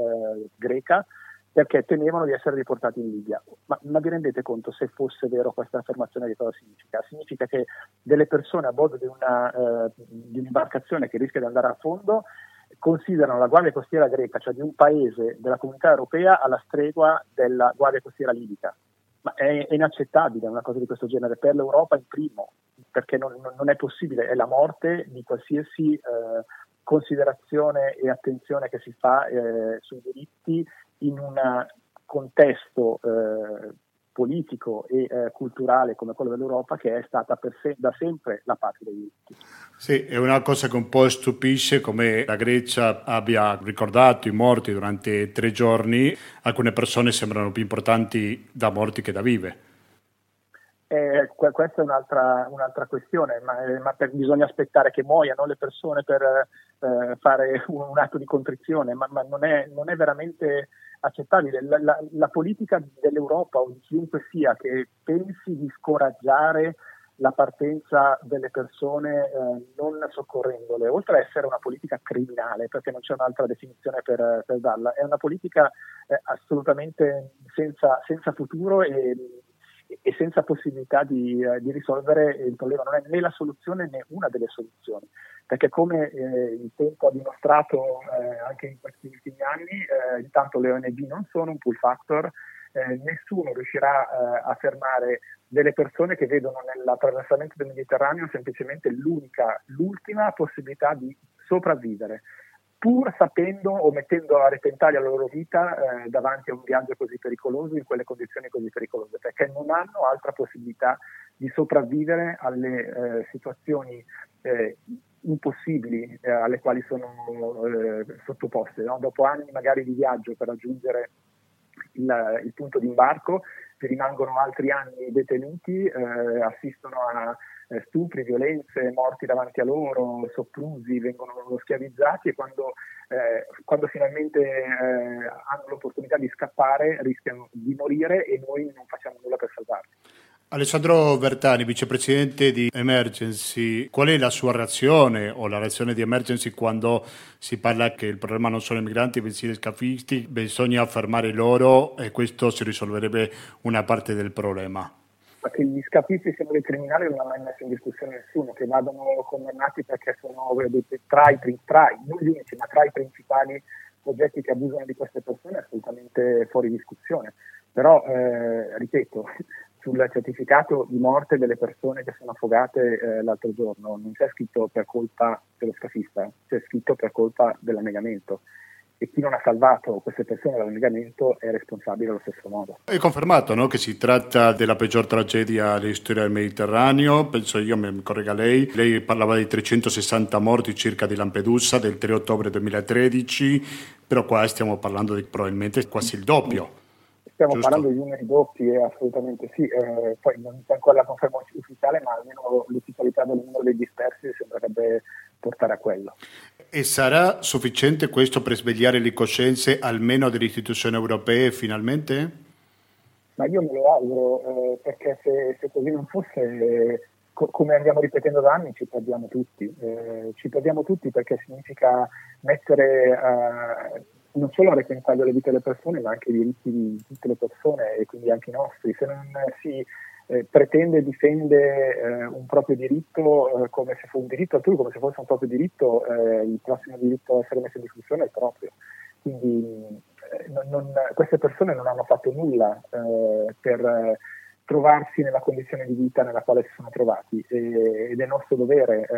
greca perché temevano di essere riportati in Libia. Ma vi rendete conto, se fosse vero, questa affermazione che cosa significa? Significa che delle persone a bordo di un'imbarcazione che rischia di andare a fondo considerano la Guardia Costiera greca, cioè di un paese della Comunità Europea, alla stregua della Guardia Costiera libica. Ma è inaccettabile una cosa di questo genere per l'Europa, in primo, perché non è possibile, è la morte di qualsiasi considerazione e attenzione che si fa sui diritti in un contesto politico e culturale come quello dell'Europa, che è stata da sempre la patria dei diritti. Sì, è una cosa che un po' stupisce come la Grecia abbia ricordato i morti durante 3 giorni. Alcune persone sembrano più importanti da morti che da vive. Questa è un'altra questione, ma bisogna aspettare che muoiano le persone per fare un atto di contrizione, ma non è veramente accettabile. La politica dell'Europa, o di chiunque sia, che pensi di scoraggiare la partenza delle persone non soccorrendole, oltre a essere una politica criminale, perché non c'è un'altra definizione per darla, è una politica assolutamente senza futuro e senza possibilità di risolvere il problema. Non è né la soluzione né una delle soluzioni, perché come il tempo ha dimostrato anche in questi ultimi anni, intanto le ONG non sono un pull factor, nessuno riuscirà a fermare delle persone che vedono nell'attraversamento del Mediterraneo semplicemente l'ultima possibilità di sopravvivere, pur sapendo o mettendo a repentaglio la loro vita davanti a un viaggio così pericoloso, in quelle condizioni così pericolose, perché non hanno altra possibilità di sopravvivere alle situazioni impossibili alle quali sono sottoposte, no? Dopo anni magari di viaggio per raggiungere il punto di imbarco, che rimangono altri anni detenuti, assistono a stupri, violenze, morti davanti a loro, soprusi, vengono schiavizzati, e quando finalmente hanno l'opportunità di scappare rischiano di morire, e noi non facciamo nulla per salvarli. Alessandro Bertani, vicepresidente di Emergency, qual è la sua reazione, o la reazione di Emergency, quando si parla che il problema non sono i migranti bensì gli scafisti, bisogna fermare loro e questo si risolverebbe una parte del problema? Ma che gli scafisti siano dei criminali non l'ha mai messo in discussione nessuno, che vadano condannati perché sono tra i principali soggetti che abusano di queste persone è assolutamente fuori discussione. Però, ripeto, sul certificato di morte delle persone che sono affogate l'altro giorno non c'è scritto per colpa dello scafista, c'è scritto per colpa dell'annegamento. E chi non ha salvato queste persone dall'annegamento è responsabile allo stesso modo. È confermato, no, che si tratta della peggior tragedia della storia del Mediterraneo, penso io, mi corregga lei. Lei parlava di 360 morti circa di Lampedusa del 3 ottobre 2013, però qua stiamo parlando di probabilmente quasi il doppio. Stiamo parlando di numeri doppi, assolutamente sì, poi non c'è ancora la conferma ufficiale, ma almeno l'ufficialità del numero dei dispersi sembrerebbe portare a quello. E sarà sufficiente questo per svegliare le coscienze almeno delle istituzioni europee finalmente? Ma io me lo auguro, perché se così non fosse, come andiamo ripetendo da anni, ci perdiamo tutti, perché significa mettere non solo a repentaglio le vite delle persone, ma anche i diritti di tutte le persone, e quindi anche i nostri. Se non si pretende e difende un proprio diritto come se fosse un diritto altrui, come se fosse un proprio diritto, il prossimo diritto a essere messo in discussione è proprio. Quindi queste persone non hanno fatto nulla per trovarsi nella condizione di vita nella quale si sono trovati, ed è nostro dovere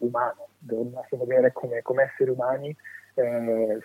umano, è nostro dovere come esseri umani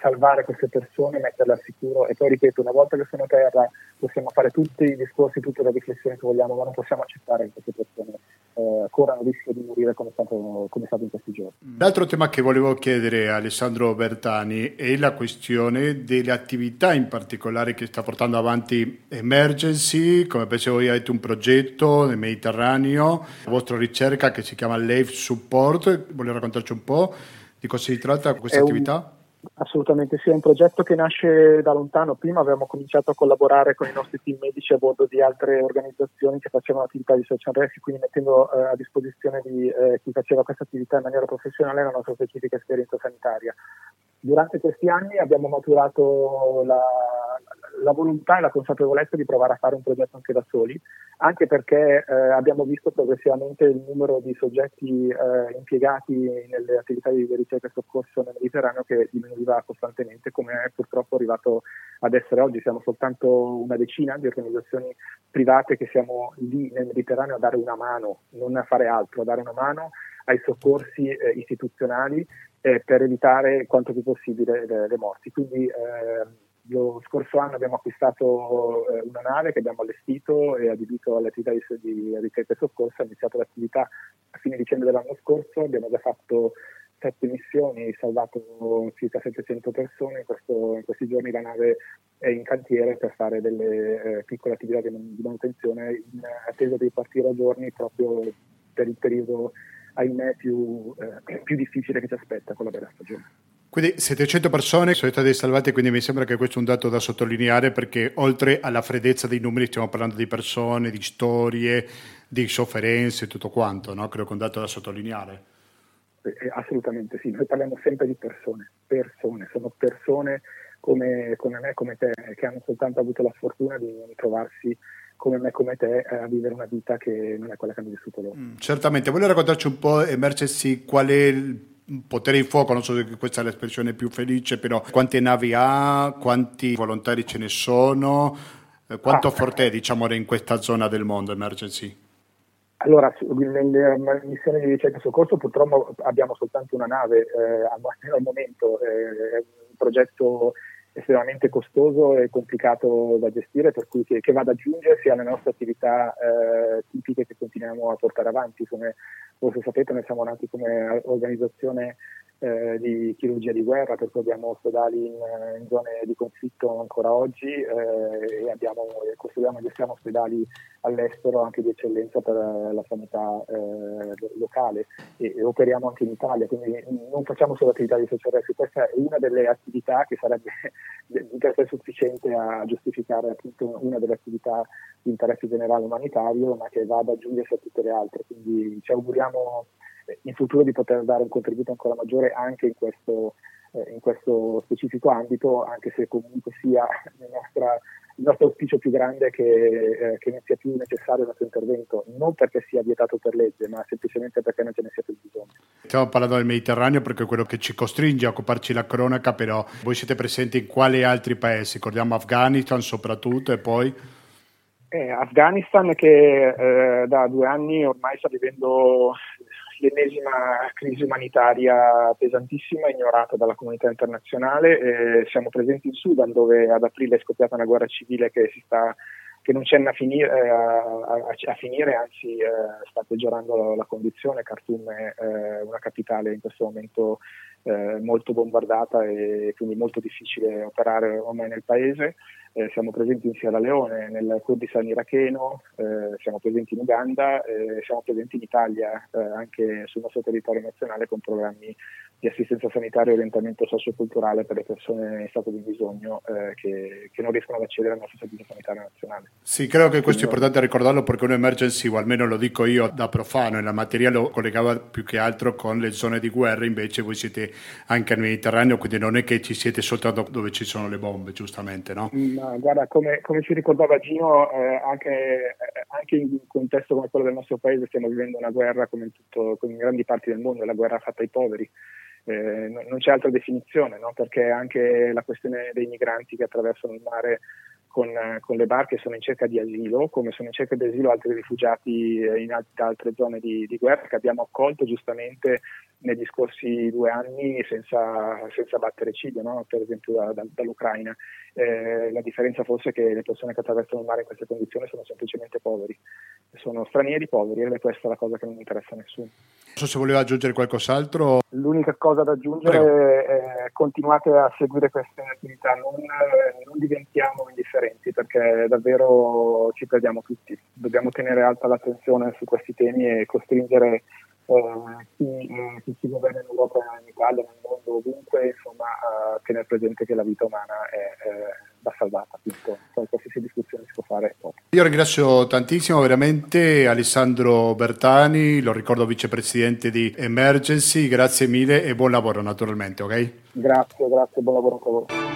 salvare queste persone, metterle al sicuro. E poi ripeto, una volta che sono a terra possiamo fare tutti i discorsi, tutte le riflessioni che vogliamo, ma non possiamo accettare che queste persone corrano il rischio di morire come è stato in questi giorni. L'altro tema che volevo chiedere a Alessandro Bertani è la questione delle attività in particolare che sta portando avanti Emergency. Come penso voi avete un progetto nel Mediterraneo, la vostra ricerca che si chiama Life Support, volevo raccontarci un po' di cosa si tratta questa attività? Assolutamente sì, è un progetto che nasce da lontano. Prima avevamo cominciato a collaborare con i nostri team medici a bordo di altre organizzazioni che facevano attività di search and rescue, quindi mettendo a disposizione di chi faceva questa attività in maniera professionale la nostra specifica esperienza sanitaria. Durante questi anni abbiamo maturato la volontà e la consapevolezza di provare a fare un progetto anche da soli, anche perché abbiamo visto progressivamente il numero di soggetti impiegati nelle attività di ricerca e soccorso nel Mediterraneo che diminuiva costantemente, come è purtroppo arrivato ad essere oggi. Siamo soltanto una decina di organizzazioni private che siamo lì nel Mediterraneo a dare una mano, non a fare altro, a dare una mano ai soccorsi istituzionali per evitare quanto più possibile le morti. Quindi lo scorso anno abbiamo acquistato una nave che abbiamo allestito e adibito alle attività di ricerca e soccorso. Ha iniziato l'attività a fine dicembre dell'anno scorso, abbiamo già fatto 7 missioni, salvato circa 700 persone. In questi giorni la nave è in cantiere per fare delle piccole attività di manutenzione in attesa di partire a giorni proprio per il periodo, ahimè, più difficile che ci aspetta con la bella stagione. Quindi 700 persone sono state salvate, quindi mi sembra che questo è un dato da sottolineare, perché oltre alla freddezza dei numeri stiamo parlando di persone, di storie, di sofferenze e tutto quanto, no? Credo che è un dato da sottolineare. Assolutamente sì, noi parliamo sempre di persone, sono persone come me, come te, che hanno soltanto avuto la sfortuna di trovarsi come me, come te, a vivere una vita che non è quella che hanno vissuto loro. Certamente. Volevo raccontarci un po', Emergency, qual è il potere in fuoco, non so se questa è l'espressione più felice, però quante navi ha, quanti volontari ce ne sono, quanto forte è, diciamo, in questa zona del mondo Emergency? Allora, nelle missioni di ricerca e soccorso purtroppo abbiamo soltanto una nave al momento, è un progetto estremamente costoso e complicato da gestire, per cui che va ad aggiungersi alle nostre attività tipiche che continuiamo a portare avanti. Come voi sapete, noi siamo nati come organizzazione di chirurgia di guerra, per cui abbiamo ospedali in zone di conflitto ancora oggi e costruiamo e gestiamo ospedali all'estero anche di eccellenza per la sanità locale e operiamo anche in Italia, quindi non facciamo solo attività di social rescue. Questa è una delle attività che sarebbe di per sé sufficiente a giustificare appunto una delle attività di interesse generale umanitario, ma che va ad aggiungersi a tutte le altre, quindi ci auguriamo in futuro di poter dare un contributo ancora maggiore anche in questo specifico ambito, anche se comunque sia il nostro auspicio più grande che non sia più necessario il nostro intervento, non perché sia vietato per legge, ma semplicemente perché non ce ne sia più bisogno. Stiamo parlando del Mediterraneo perché è quello che ci costringe a occuparci la cronaca, però voi siete presenti in quali altri paesi? Ricordiamo Afghanistan soprattutto e poi... Afghanistan, che da 2 anni ormai sta vivendo l'ennesima crisi umanitaria pesantissima, ignorata dalla comunità internazionale. Siamo presenti in Sudan, dove ad aprile è scoppiata una guerra civile che non cenna a finire, anzi sta peggiorando la condizione. Khartoum è una capitale in questo momento molto bombardata e quindi molto difficile operare ormai nel paese. Siamo presenti in Sierra Leone, nel Kurdistan iracheno, siamo presenti in Uganda, siamo presenti in Italia, anche sul nostro territorio nazionale, con programmi di assistenza sanitaria e orientamento socioculturale per le persone in stato di bisogno che non riescono ad accedere al nostro servizio sanitario nazionale. Sì, credo che questo è importante ricordarlo, perché un'emergency, o almeno lo dico io da profano, e la materia lo collegava più che altro con le zone di guerra, invece voi siete anche al Mediterraneo, quindi non è che ci siete soltanto dove ci sono le bombe, giustamente, no? Guarda, come ci ricordava Gino, anche anche in un contesto come quello del nostro paese stiamo vivendo una guerra come in, tutto, come in grandi parti del mondo, la guerra fatta ai poveri. Non c'è altra definizione, no? Perché anche la questione dei migranti che attraversano il mare con le barche sono in cerca di asilo, come sono in cerca di asilo altri rifugiati in altre zone di guerra che abbiamo accolto giustamente negli scorsi 2 anni senza battere ciglio, no? Per esempio dall'Ucraina. La differenza forse è che le persone che attraversano il mare in queste condizioni sono semplicemente poveri, sono stranieri poveri, e questa è la cosa che non interessa a nessuno. Non so se voleva aggiungere qualcos'altro. L'unica cosa da aggiungere è continuate a seguire queste attività, non diventiamo indifferenti, perché davvero ci perdiamo tutti. Dobbiamo tenere alta l'attenzione su questi temi e costringere chi si governa in Europa, in Italia, nel mondo, ovunque, insomma, a tenere presente che la vita umana va salvata. Qualsiasi discussione si può fare poco. Io ringrazio tantissimo veramente Alessandro Bertani, lo ricordo vicepresidente di Emergency, grazie mille e buon lavoro naturalmente, ok? Grazie, buon lavoro a voi.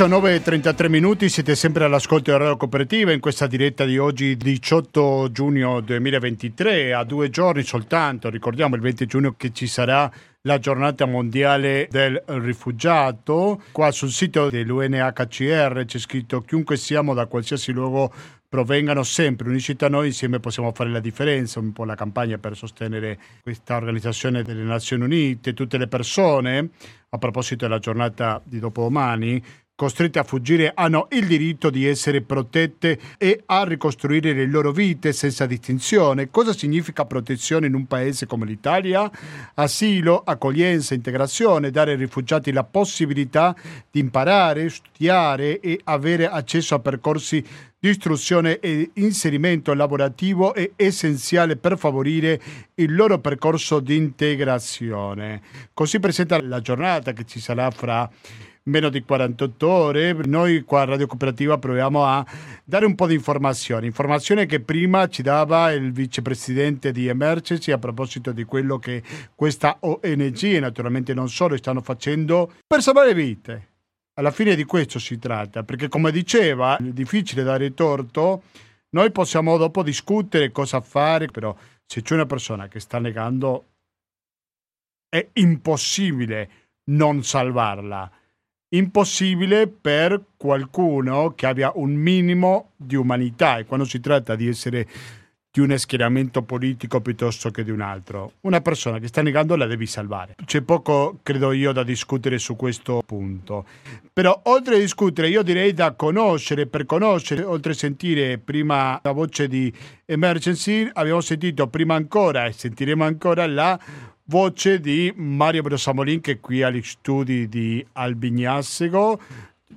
.9:33, siete sempre all'ascolto della Radio Cooperativa in questa diretta di oggi 18 giugno 2023, a 2 giorni soltanto, ricordiamo il 20 giugno che ci sarà la giornata mondiale del rifugiato. Qua sul sito dell'UNHCR c'è scritto: chiunque siamo, da qualsiasi luogo provengano, sempre unisciti a noi, insieme possiamo fare la differenza. Un po' la campagna per sostenere questa organizzazione delle Nazioni Unite. Tutte le persone, a proposito della giornata di dopodomani, costrette a fuggire hanno il diritto di essere protette e a ricostruire le loro vite senza distinzione. Cosa significa protezione in un paese come l'Italia? Asilo, accoglienza, integrazione, dare ai rifugiati la possibilità di imparare, studiare e avere accesso a percorsi di istruzione e inserimento lavorativo è essenziale per favorire il loro percorso di integrazione. Così presenta la giornata che ci sarà fra meno di 48 ore. Noi qua a Radio Cooperativa proviamo a dare un po' di informazione che prima ci dava il vicepresidente di Emergency a proposito di quello che questa ONG, e naturalmente non solo, stanno facendo per salvare vite. Alla fine di questo si tratta, perché come diceva, è difficile dare torto, noi possiamo dopo discutere cosa fare, però se c'è una persona che sta negando è impossibile non salvarla. Impossibile per qualcuno che abbia un minimo di umanità, e quando si tratta di essere di un schieramento politico piuttosto che di un altro, una persona che sta negando la devi salvare. C'è poco, credo io, da discutere su questo punto, però oltre a discutere io direi da conoscere, per conoscere, oltre a sentire prima la voce di Emergency, abbiamo sentito prima ancora e sentiremo ancora la voce di Mario Brusamolin, che è qui agli studi di Albignasego.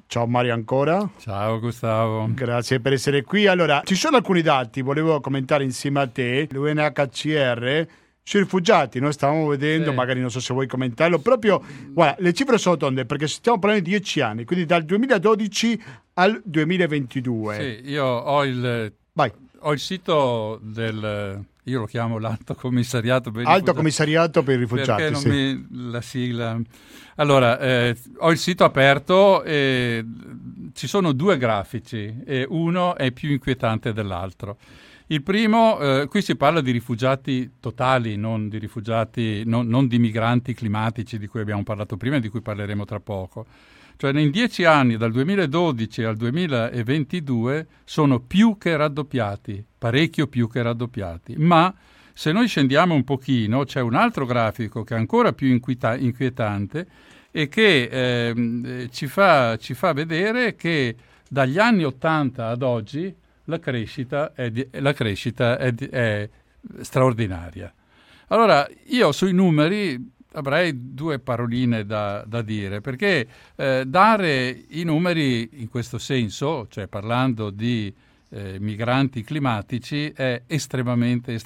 Ciao Mario ancora. Ciao Gustavo. Grazie per essere qui. Allora, ci sono alcuni dati, volevo commentare insieme a te, l'UNHCR, sui rifugiati, noi stavamo vedendo, sì. Magari non so se vuoi commentarlo, proprio, guarda, le cifre sono tonde, perché stiamo parlando di 10 anni, quindi dal 2012 al 2022. Sì, io ho il... Vai. Ho il sito del... Io lo chiamo l'Alto Commissariato per i Rifugiati. Alto Commissariato per i Rifugiati, perché non mi la sigla. Allora, ho il sito aperto e ci sono due grafici e uno è più inquietante dell'altro. Il primo, qui si parla di rifugiati totali, non di rifugiati, non di migranti climatici di cui abbiamo parlato prima e di cui parleremo tra poco. Cioè, in 10 anni, dal 2012 al 2022, sono più che raddoppiati, parecchio più che raddoppiati. Ma se noi scendiamo un pochino, c'è un altro grafico che è ancora più inquietante e che ci fa vedere che dagli anni 80 ad oggi la crescita è straordinaria. Allora, io sui numeri avrei due paroline da dire, perché dare i numeri in questo senso, cioè parlando di migranti climatici, è estremamente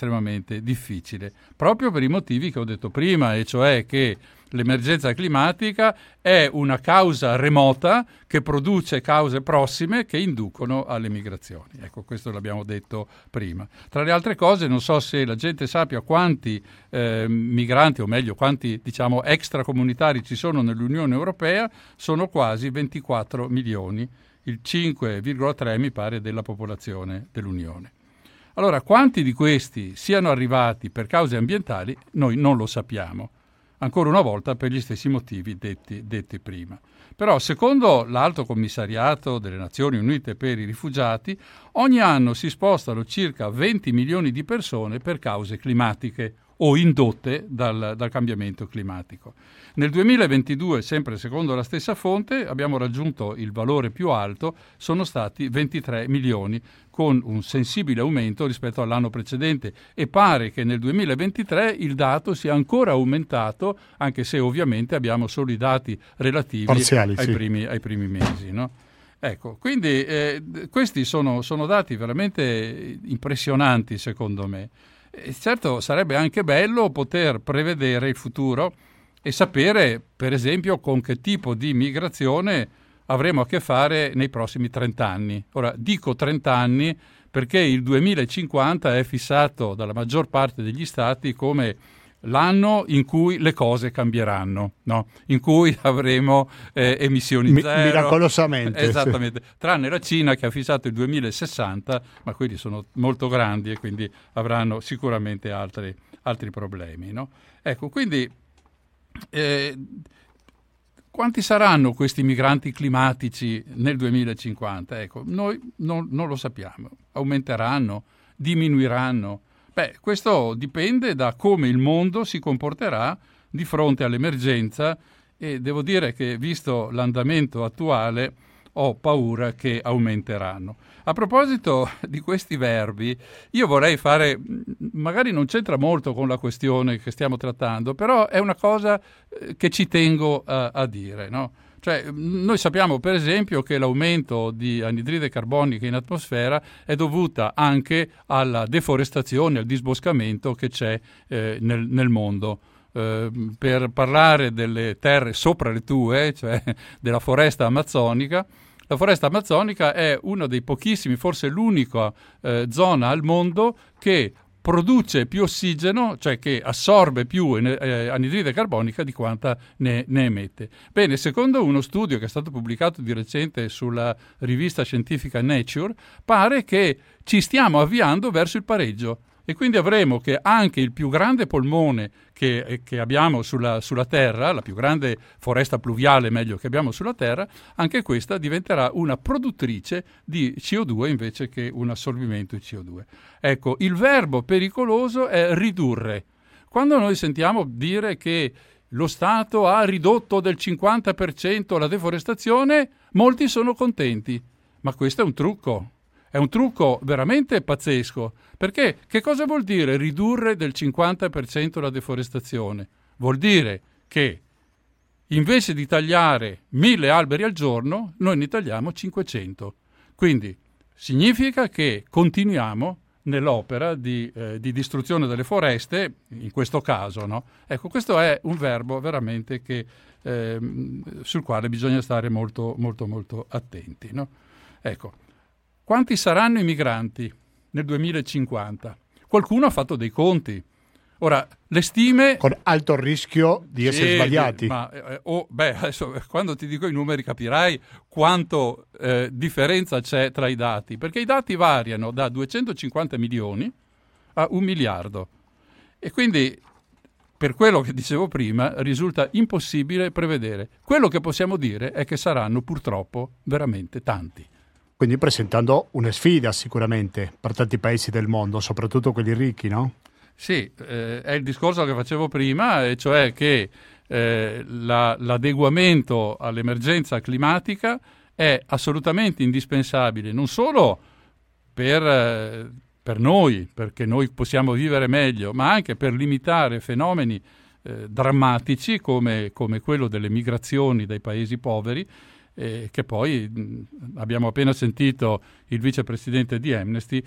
difficile, proprio per i motivi che ho detto prima, e cioè che l'emergenza climatica è una causa remota che produce cause prossime che inducono alle migrazioni. Ecco, questo l'abbiamo detto prima. Tra le altre cose, non so se la gente sappia quanti migranti, o meglio, quanti extracomunitari ci sono nell'Unione Europea, sono quasi 24 milioni, il 5,3 mi pare della popolazione dell'Unione. Allora, quanti di questi siano arrivati per cause ambientali, noi non lo sappiamo. Ancora una volta per gli stessi motivi detti prima. Però, secondo l'Alto Commissariato delle Nazioni Unite per i Rifugiati, ogni anno si spostano circa 20 milioni di persone per cause climatiche o indotte dal cambiamento climatico. Nel 2022, sempre secondo la stessa fonte, abbiamo raggiunto il valore più alto, sono stati 23 milioni, con un sensibile aumento rispetto all'anno precedente, e pare che nel 2023 il dato sia ancora aumentato, anche se ovviamente abbiamo solo i dati relativi parziali, ai primi mesi, no? Ecco, quindi questi sono dati veramente impressionanti, secondo me. Certo, sarebbe anche bello poter prevedere il futuro e sapere, per esempio, con che tipo di migrazione avremo a che fare nei prossimi 30 anni. Ora, dico 30 anni perché il 2050 è fissato dalla maggior parte degli stati come l'anno in cui le cose cambieranno, no? In cui avremo emissioni zero. Miracolosamente. Esattamente, sì. Tranne la Cina che ha fissato il 2060, ma quelli sono molto grandi e quindi avranno sicuramente altri problemi, no? Ecco, quindi quanti saranno questi migranti climatici nel 2050? Ecco, noi non lo sappiamo. Aumenteranno? Diminuiranno? Beh, questo dipende da come il mondo si comporterà di fronte all'emergenza e devo dire che, visto l'andamento attuale, ho paura che aumenteranno. A proposito di questi verbi, io vorrei fare, magari non c'entra molto con la questione che stiamo trattando, però è una cosa che ci tengo a dire, no? Cioè, noi sappiamo per esempio che l'aumento di anidride carbonica in atmosfera è dovuta anche alla deforestazione, al disboscamento che c'è nel mondo. Per parlare delle terre sopra le tue, cioè della foresta amazzonica, la foresta amazzonica è una dei pochissimi, forse l'unica zona al mondo che produce più ossigeno, cioè che assorbe più anidride carbonica di quanta ne emette. Bene, secondo uno studio che è stato pubblicato di recente sulla rivista scientifica Nature, pare che ci stiamo avviando verso il pareggio e quindi avremo che anche il più grande polmone che abbiamo sulla Terra, la più grande foresta pluviale, meglio, che abbiamo sulla Terra, anche questa diventerà una produttrice di CO2 invece che un assorbimento di CO2. Ecco, il verbo pericoloso è ridurre. Quando noi sentiamo dire che lo Stato ha ridotto del 50% la deforestazione, molti sono contenti, ma questo è un trucco. È un trucco veramente pazzesco, perché che cosa vuol dire ridurre del 50% la deforestazione? Vuol dire che invece di tagliare 1000 alberi al giorno, noi ne tagliamo 500. Quindi significa che continuiamo nell'opera di distruzione delle foreste, in questo caso, no? Ecco, questo è un verbo veramente che, sul quale bisogna stare molto, molto, molto attenti, no? Ecco. Quanti saranno i migranti? nel 2050. Qualcuno ha fatto dei conti. Ora, le stime... Con alto rischio di essere sbagliati. Ma adesso quando ti dico i numeri capirai quanto differenza c'è tra i dati, perché i dati variano da 250 milioni a 1 miliardo. E quindi, per quello che dicevo prima, risulta impossibile prevedere. Quello che possiamo dire è che saranno purtroppo veramente tanti. Quindi presentando una sfida sicuramente per tanti paesi del mondo, soprattutto quelli ricchi, no? Sì, è il discorso che facevo prima, e cioè che l'adeguamento all'emergenza climatica è assolutamente indispensabile, non solo per noi, perché noi possiamo vivere meglio, ma anche per limitare fenomeni drammatici come quello delle migrazioni dai paesi poveri, che poi abbiamo appena sentito il vicepresidente di Amnesty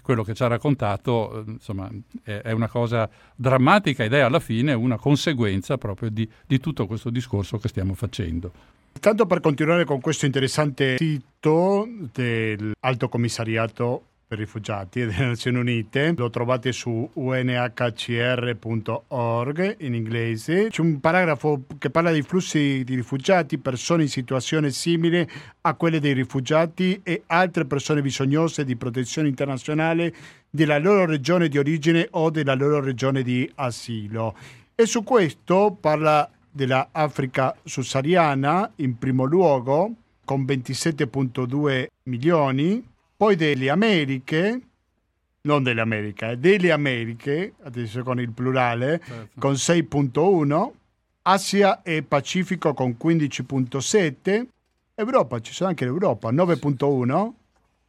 quello che ci ha raccontato, insomma, è una cosa drammatica ed è alla fine una conseguenza proprio di tutto questo discorso che stiamo facendo. Tanto per continuare con questo interessante sito dell'Alto Commissariato per i Rifugiati delle Nazioni Unite, lo trovate su unhcr.org in inglese. C'è un paragrafo che parla dei flussi di rifugiati, persone in situazione simile a quelle dei rifugiati e altre persone bisognose di protezione internazionale della loro regione di origine o della loro regione di asilo. E su questo parla della Africa subsahariana in primo luogo, con 27,2 milioni. Poi delle Americhe, adesso con il plurale, certo, con 6,1, Asia e Pacifico con 15,7, Europa, ci sono anche l'Europa, 9,1.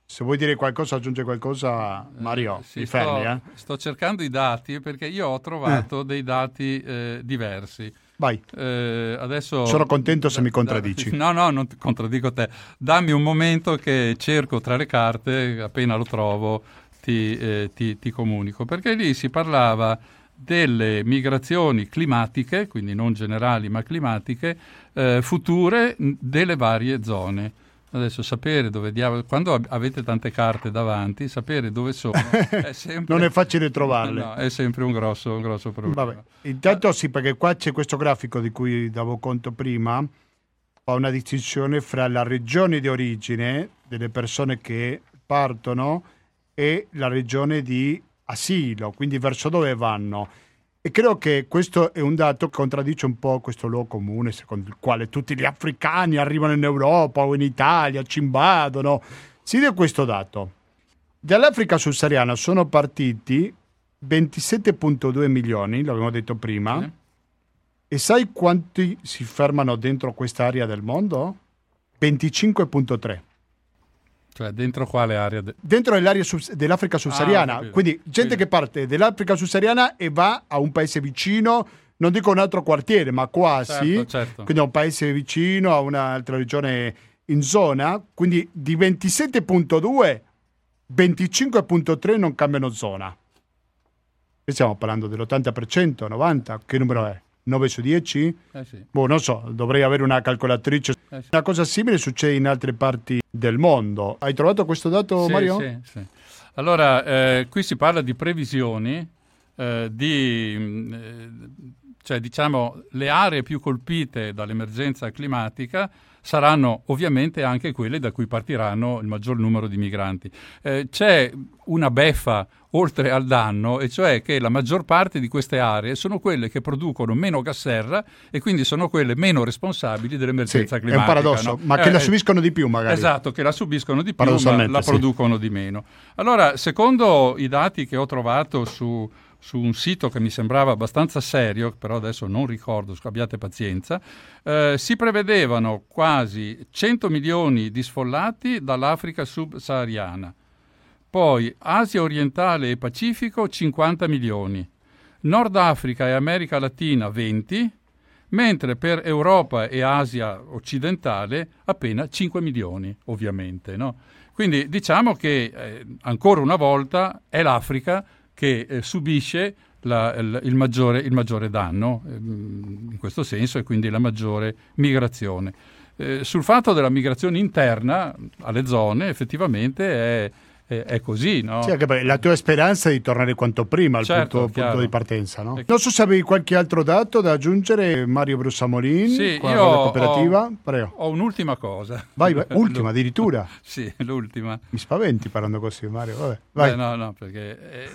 Se vuoi dire qualcosa, aggiunge qualcosa, Mario, mi fermi. Sto cercando i dati perché io ho trovato dei dati diversi. Vai. Adesso sono contento se mi contraddici. No, non ti contraddico te. Dammi un momento che cerco tra le carte, appena lo trovo ti comunico. Perché lì si parlava delle migrazioni climatiche, quindi non generali ma climatiche, future delle varie zone. Adesso sapere dove diavolo, quando avete tante carte davanti, sapere dove sono è sempre... non è facile trovarle. No, è sempre un grosso problema. Vabbè. Intanto sì, perché qua c'è questo grafico di cui davo conto prima, fa una distinzione fra la regione di origine delle persone che partono e la regione di asilo, quindi verso dove vanno. E credo che questo è un dato che contraddice un po' questo luogo comune secondo il quale tutti gli africani arrivano in Europa o in Italia, ci invadono. Si dà questo dato. Dall'Africa subsahariana sono partiti 27,2 milioni, l'abbiamo detto prima, e sai quanti si fermano dentro quest'area del mondo? 25,3. Cioè dentro quale area? Dentro l'area dell'Africa subsahariana, quindi gente che parte dell'Africa subsahariana e va a un paese vicino, non dico un altro quartiere ma quasi, certo. Quindi a un paese vicino, a un'altra regione in zona, quindi di 27,2 25,3 non cambiano zona, e stiamo parlando dell'80%, 90%, che numero è? 9 su 10? Sì. Non so, dovrei avere una calcolatrice. Sì. Una cosa simile succede in altre parti del mondo. Hai trovato questo dato, Mario? Sì. Allora, qui si parla di previsioni, cioè diciamo le aree più colpite dall'emergenza climatica saranno ovviamente anche quelle da cui partiranno il maggior numero di migranti. C'è una beffa oltre al danno, e cioè che la maggior parte di queste aree sono quelle che producono meno gas serra e quindi sono quelle meno responsabili dell'emergenza climatica. È un paradosso, ma che la subiscono di più magari. Esatto, che la subiscono di più ma la producono di meno. Allora, secondo i dati che ho trovato su un sito che mi sembrava abbastanza serio, però adesso non ricordo, abbiate pazienza, si prevedevano quasi 100 milioni di sfollati dall'Africa subsahariana, poi Asia orientale e Pacifico 50 milioni, Nord Africa e America Latina 20, mentre per Europa e Asia occidentale appena 5 milioni, ovviamente, no? Quindi diciamo che ancora una volta è l'Africa che subisce il maggiore danno, in questo senso, e quindi la maggiore migrazione. Sul fatto della migrazione interna alle zone, effettivamente è è così, no? Sì, anche la tua speranza è di tornare quanto prima al punto di partenza, no? Non so se avevi qualche altro dato da aggiungere, Mario Brusamolin. Sì, qua io alla Cooperativa. Ho un'ultima cosa. Vai, ultima addirittura. Sì, l'ultima. Mi spaventi parlando così, Mario. Vabbè, vai. No, perché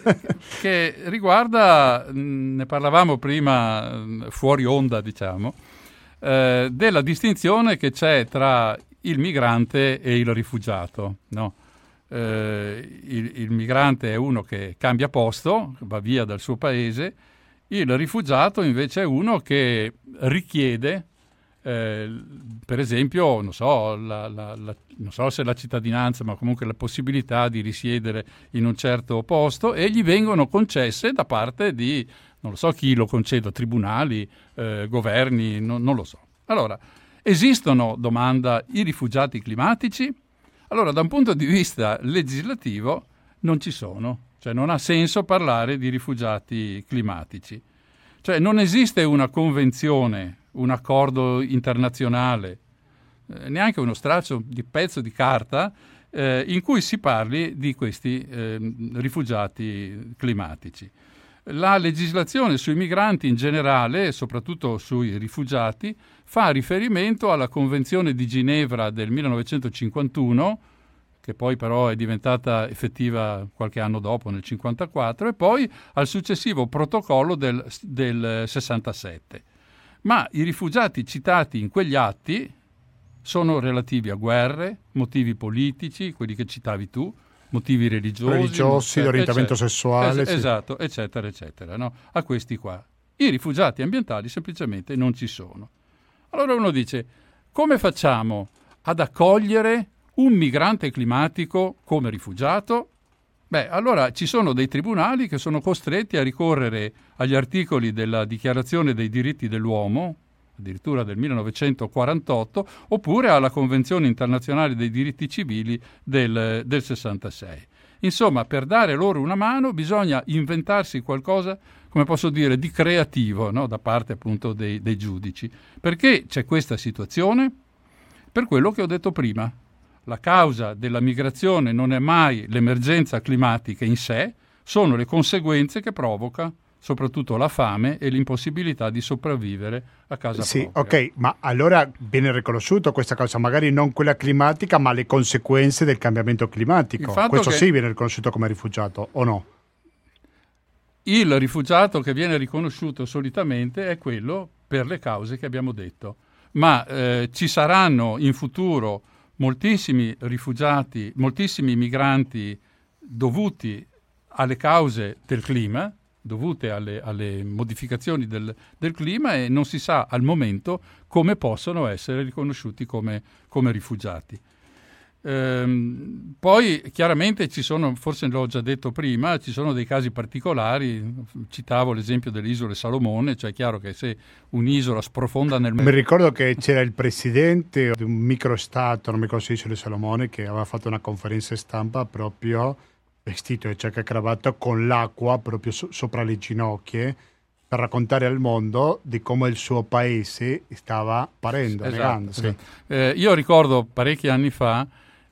che riguarda, ne parlavamo prima fuori onda, diciamo, della distinzione che c'è tra il migrante e il rifugiato, no? Il migrante è uno che cambia posto, va via dal suo paese, il rifugiato invece è uno che richiede, per esempio, non so se la cittadinanza, ma comunque la possibilità di risiedere in un certo posto, e gli vengono concesse da parte di, non lo so chi lo conceda, tribunali, governi, non lo so. Allora, esistono, domanda, i rifugiati climatici? Allora, da un punto di vista legislativo non ci sono, cioè non ha senso parlare di rifugiati climatici. Cioè non esiste una convenzione, un accordo internazionale, neanche uno straccio di pezzo di carta in cui si parli di questi rifugiati climatici. La legislazione sui migranti in generale, soprattutto sui rifugiati, fa riferimento alla Convenzione di Ginevra del 1951, che poi però è diventata effettiva qualche anno dopo, nel 1954, e poi al successivo protocollo del 67. Ma i rifugiati citati in quegli atti sono relativi a guerre, motivi politici, quelli che citavi tu, motivi religiosi, l'orientamento sessuale, esatto, eccetera, eccetera, no? A questi qua. I rifugiati ambientali semplicemente non ci sono. Allora uno dice, come facciamo ad accogliere un migrante climatico come rifugiato? Beh, allora ci sono dei tribunali che sono costretti a ricorrere agli articoli della Dichiarazione dei diritti dell'uomo, addirittura del 1948, oppure alla Convenzione internazionale dei diritti civili del 66. Insomma, per dare loro una mano bisogna inventarsi qualcosa, come posso dire, di creativo, no? Da parte appunto dei giudici. Perché c'è questa situazione? Per quello che ho detto prima. La causa della migrazione non è mai l'emergenza climatica in sé, sono le conseguenze che provoca, soprattutto la fame e l'impossibilità di sopravvivere a casa propria. Sì, ok, ma allora viene riconosciuto questa causa, magari non quella climatica, ma le conseguenze del cambiamento climatico. Questo sì viene riconosciuto come rifugiato, o no? Il rifugiato che viene riconosciuto solitamente è quello per le cause che abbiamo detto, ma ci saranno in futuro moltissimi rifugiati, moltissimi migranti dovuti alle cause del clima, dovute alle modificazioni del clima, e non si sa al momento come possono essere riconosciuti come rifugiati. Poi chiaramente ci sono, forse l'ho già detto prima, ci sono dei casi particolari, citavo l'esempio delle Isole Salomone, cioè è chiaro che se un'isola sprofonda nel mare... Mi ricordo che c'era il presidente di un microstato, non mi ricordo se Isole Salomone, che aveva fatto una conferenza stampa proprio vestito di giacca e cravatta con l'acqua proprio sopra le ginocchia, per raccontare al mondo di come il suo paese stava parendo. Esatto, negandosi. Sì. Io ricordo parecchi anni fa,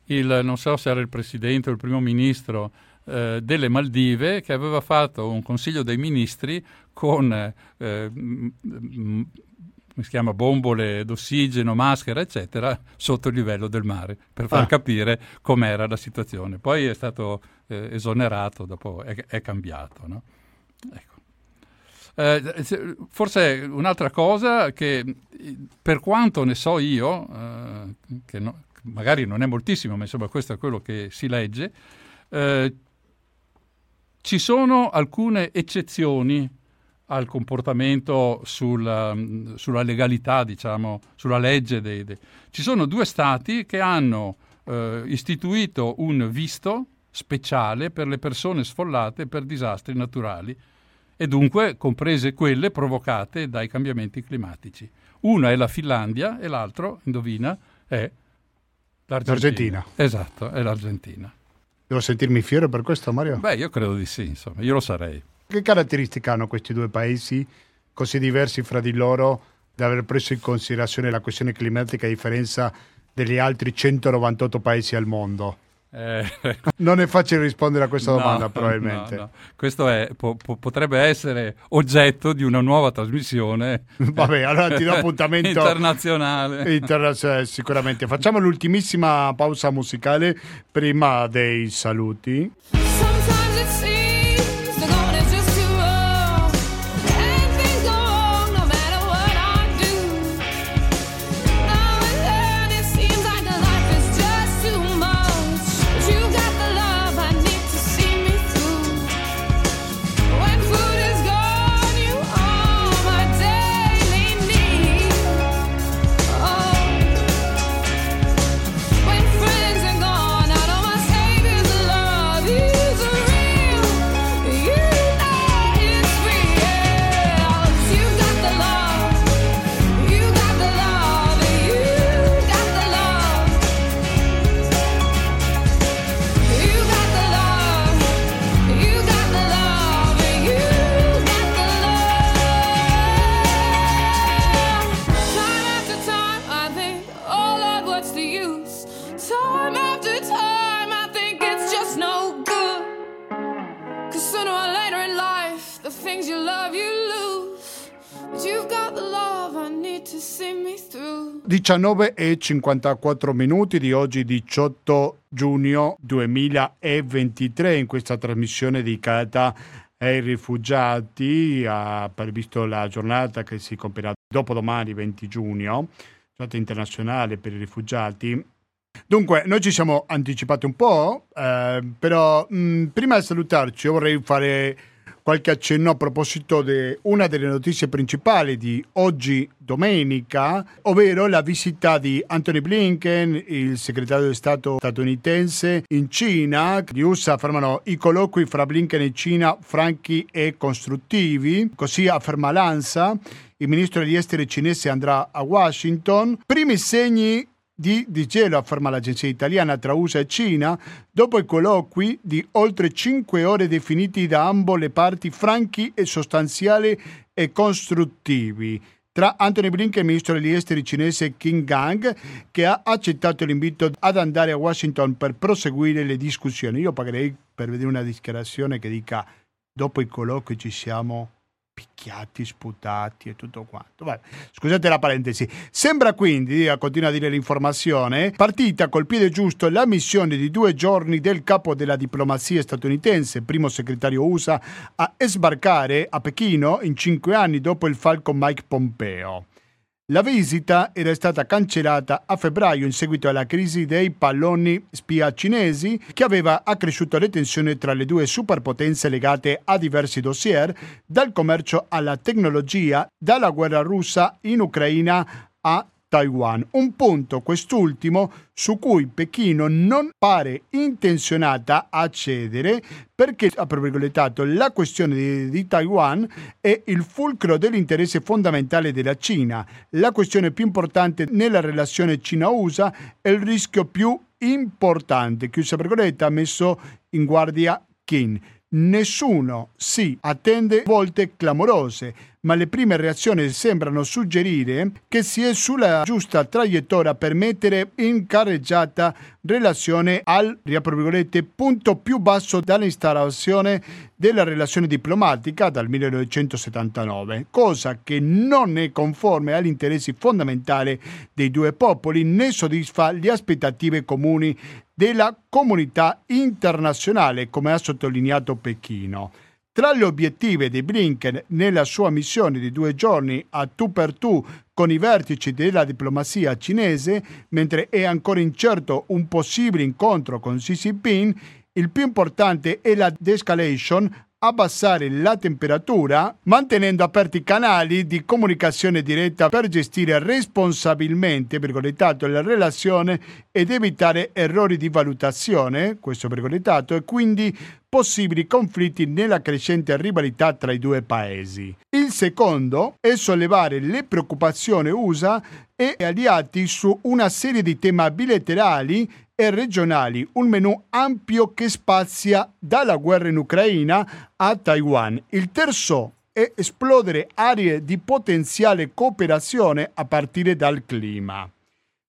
non so se era il presidente o il primo ministro delle Maldive, che aveva fatto un consiglio dei ministri con come si chiama, bombole d'ossigeno, maschera, eccetera, sotto il livello del mare, per far capire com'era la situazione. Poi è stato esonerato, dopo è cambiato, no? Ecco. Forse un'altra cosa che, per quanto ne so io, che magari non è moltissimo, ma insomma questo è quello che si legge, ci sono alcune eccezioni al comportamento sulla legalità, diciamo, sulla legge. Ci sono due stati che hanno istituito un visto speciale per le persone sfollate per disastri naturali, e dunque comprese quelle provocate dai cambiamenti climatici. Una è la Finlandia e l'altro, indovina, è l'Argentina. Esatto, è l'Argentina. Devo sentirmi fiero per questo, Mario? Beh, io credo di sì, insomma, io lo sarei. Che caratteristiche hanno questi due paesi così diversi fra di loro da aver preso in considerazione la questione climatica a differenza degli altri 198 paesi al mondo? Non è facile rispondere a questa domanda, probabilmente. No. Questo è, potrebbe essere oggetto di una nuova trasmissione. Vabbè, allora ti do appuntamento internazionale. Sicuramente. Facciamo l'ultimissima pausa musicale prima dei saluti. E 54 minuti di oggi 18 giugno 2023. In questa trasmissione dedicata ai rifugiati ha previsto la giornata che si compirà dopodomani 20 giugno, giornata internazionale per i rifugiati. Dunque, noi ci siamo anticipati un po', però prima di salutarci io vorrei fare qualche accenno a proposito di una delle notizie principali di oggi domenica, ovvero la visita di Anthony Blinken, il segretario di Stato statunitense, in Cina. Gli USA affermano i colloqui fra Blinken e Cina franchi e costruttivi, così afferma l'ANSA. Il ministro degli esteri cinese andrà a Washington. Primi segni di gelo, afferma l'agenzia italiana, tra USA e Cina dopo i colloqui di oltre 5 ore definiti da ambo le parti franchi e sostanziali e costruttivi tra Anthony Blinken, il ministro degli esteri cinese Qin Gang, che ha accettato l'invito ad andare a Washington per proseguire le discussioni. Io pagherei per vedere una dichiarazione che dica: dopo i colloqui ci siamo picchiati, sputati e tutto quanto. Vabbè, scusate la parentesi. Sembra quindi, continua a dire l'informazione, partita col piede giusto la missione di 2 giorni del capo della diplomazia statunitense, primo segretario USA a sbarcare a Pechino in 5 anni dopo il falco Mike Pompeo. La visita era stata cancellata a febbraio in seguito alla crisi dei palloni spia cinesi, che aveva accresciuto le tensioni tra le 2 superpotenze legate a diversi dossier, dal commercio alla tecnologia, dalla guerra russa in Ucraina a Taiwan. Un punto, quest'ultimo, su cui Pechino non pare intenzionata a cedere, perché ha privilegiato la questione di Taiwan è il fulcro dell'interesse fondamentale della Cina. La questione più importante nella relazione Cina-USA è il rischio più importante, chiusa virgoletta, ha messo in guardia Qin. Nessuno si attende volte clamorose, ma le prime reazioni sembrano suggerire che si è sulla giusta traiettoria per mettere in carreggiata relazione al punto più basso dall'instaurazione della relazione diplomatica dal 1979, cosa che non è conforme agli interessi fondamentali dei 2 popoli né soddisfa le aspettative comuni della comunità internazionale, come ha sottolineato Pechino. Tra gli obiettivi di Blinken nella sua missione di 2 giorni a tu per tu con i vertici della diplomazia cinese, mentre è ancora incerto un possibile incontro con Xi Jinping, il più importante è la de-escalation, abbassare la temperatura mantenendo aperti canali di comunicazione diretta per gestire responsabilmente la relazione ed evitare errori di valutazione, e quindi possibili conflitti nella crescente rivalità tra i 2 paesi. Il secondo è sollevare le preoccupazioni USA e alleati su una serie di temi bilaterali e regionali, un menù ampio che spazia dalla guerra in Ucraina a Taiwan. Il terzo è esplodere aree di potenziale cooperazione a partire dal clima.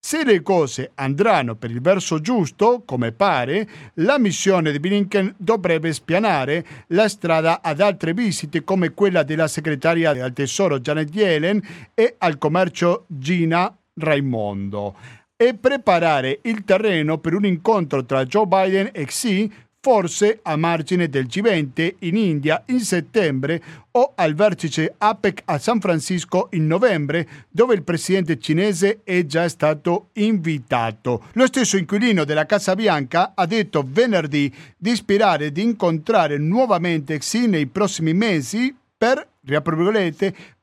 Se le cose andranno per il verso giusto, come pare, la missione di Blinken dovrebbe spianare la strada ad altre visite come quella della segretaria al Tesoro Janet Yellen e al commercio Gina Raimondo e preparare il terreno per un incontro tra Joe Biden e Xi, forse a margine del G20 in India in settembre o al vertice APEC a San Francisco in novembre, dove il presidente cinese è già stato invitato. Lo stesso inquilino della Casa Bianca ha detto venerdì di sperare di incontrare nuovamente Xi nei prossimi mesi per,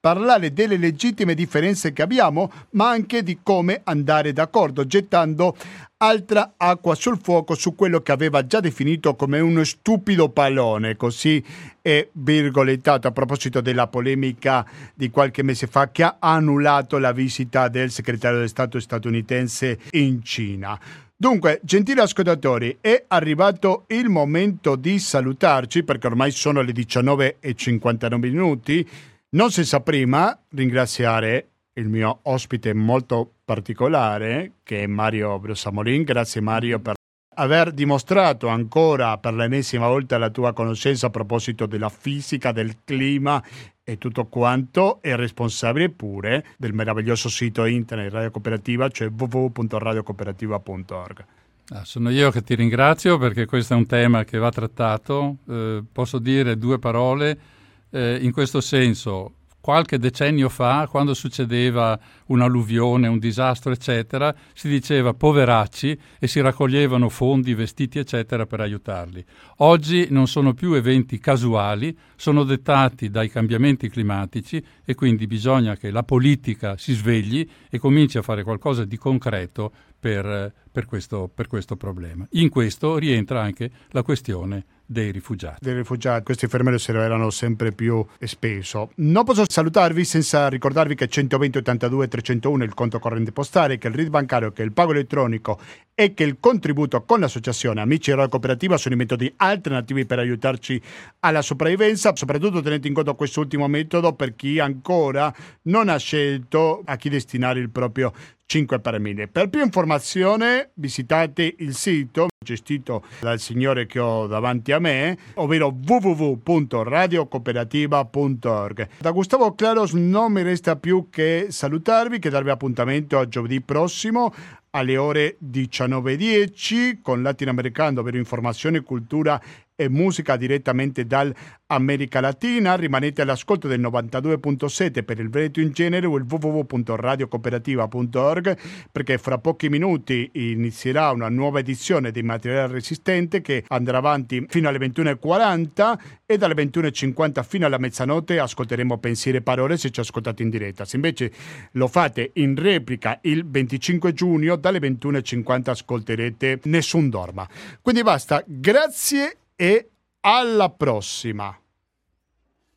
parlare delle legittime differenze che abbiamo, ma anche di come andare d'accordo, gettando altra acqua sul fuoco su quello che aveva già definito come uno stupido pallone, così è virgolettato a proposito della polemica di qualche mese fa che ha annullato la visita del segretario di Stato statunitense in Cina. Dunque, gentili ascoltatori, è arrivato il momento di salutarci perché ormai sono le 19:59. Non senza prima ringraziare il mio ospite molto particolare, che è Mario Brusamolin. Grazie Mario per aver dimostrato ancora per l'ennesima volta la tua conoscenza a proposito della fisica, del clima e tutto quanto, è responsabile pure del meraviglioso sito internet Radio Cooperativa, cioè www.radiocooperativa.org. Sono io che ti ringrazio perché questo è un tema che va trattato. Posso dire due parole in questo senso. Qualche decennio fa, quando succedeva un'alluvione, un disastro eccetera, si diceva poveracci e si raccoglievano fondi, vestiti eccetera per aiutarli. Oggi non sono più eventi casuali, sono dettati dai cambiamenti climatici e quindi bisogna che la politica si svegli e cominci a fare qualcosa di concreto per questo problema. In questo rientra anche la questione dei rifugiati. Questi fenomeni si rivelano sempre più spesso. Non posso salutarvi senza ricordarvi che 120 82 301 è il conto corrente postale, che il RID bancario, che il pago elettronico e che il contributo con l'associazione Amici della Cooperativa sono i metodi alternativi per aiutarci alla sopravvivenza. Soprattutto tenete in conto quest'ultimo metodo per chi ancora non ha scelto a chi destinare il proprio 5 per 1000. Per più informazione visitate il sito gestito dal signore che ho davanti a me, ovvero www.radiocooperativa.org. Da Gustavo Claros non mi resta più che salutarvi, che darvi appuntamento a giovedì prossimo alle ore 19:10 con Latinoamericano, ovvero informazione, cultura e musica direttamente dall'America Latina. Rimanete all'ascolto del 92.7 per il Veneto in genere o il www.radiocooperativa.org, perché fra pochi minuti inizierà una nuova edizione di Materiale Resistente che andrà avanti fino alle 21:40 e dalle 21:50 fino alla mezzanotte ascolteremo Pensieri e Parole se ci ascoltate in diretta. Se invece lo fate in replica il 25 giugno dalle 21:50 ascolterete Nessun Dorma. Quindi basta, grazie e alla prossima!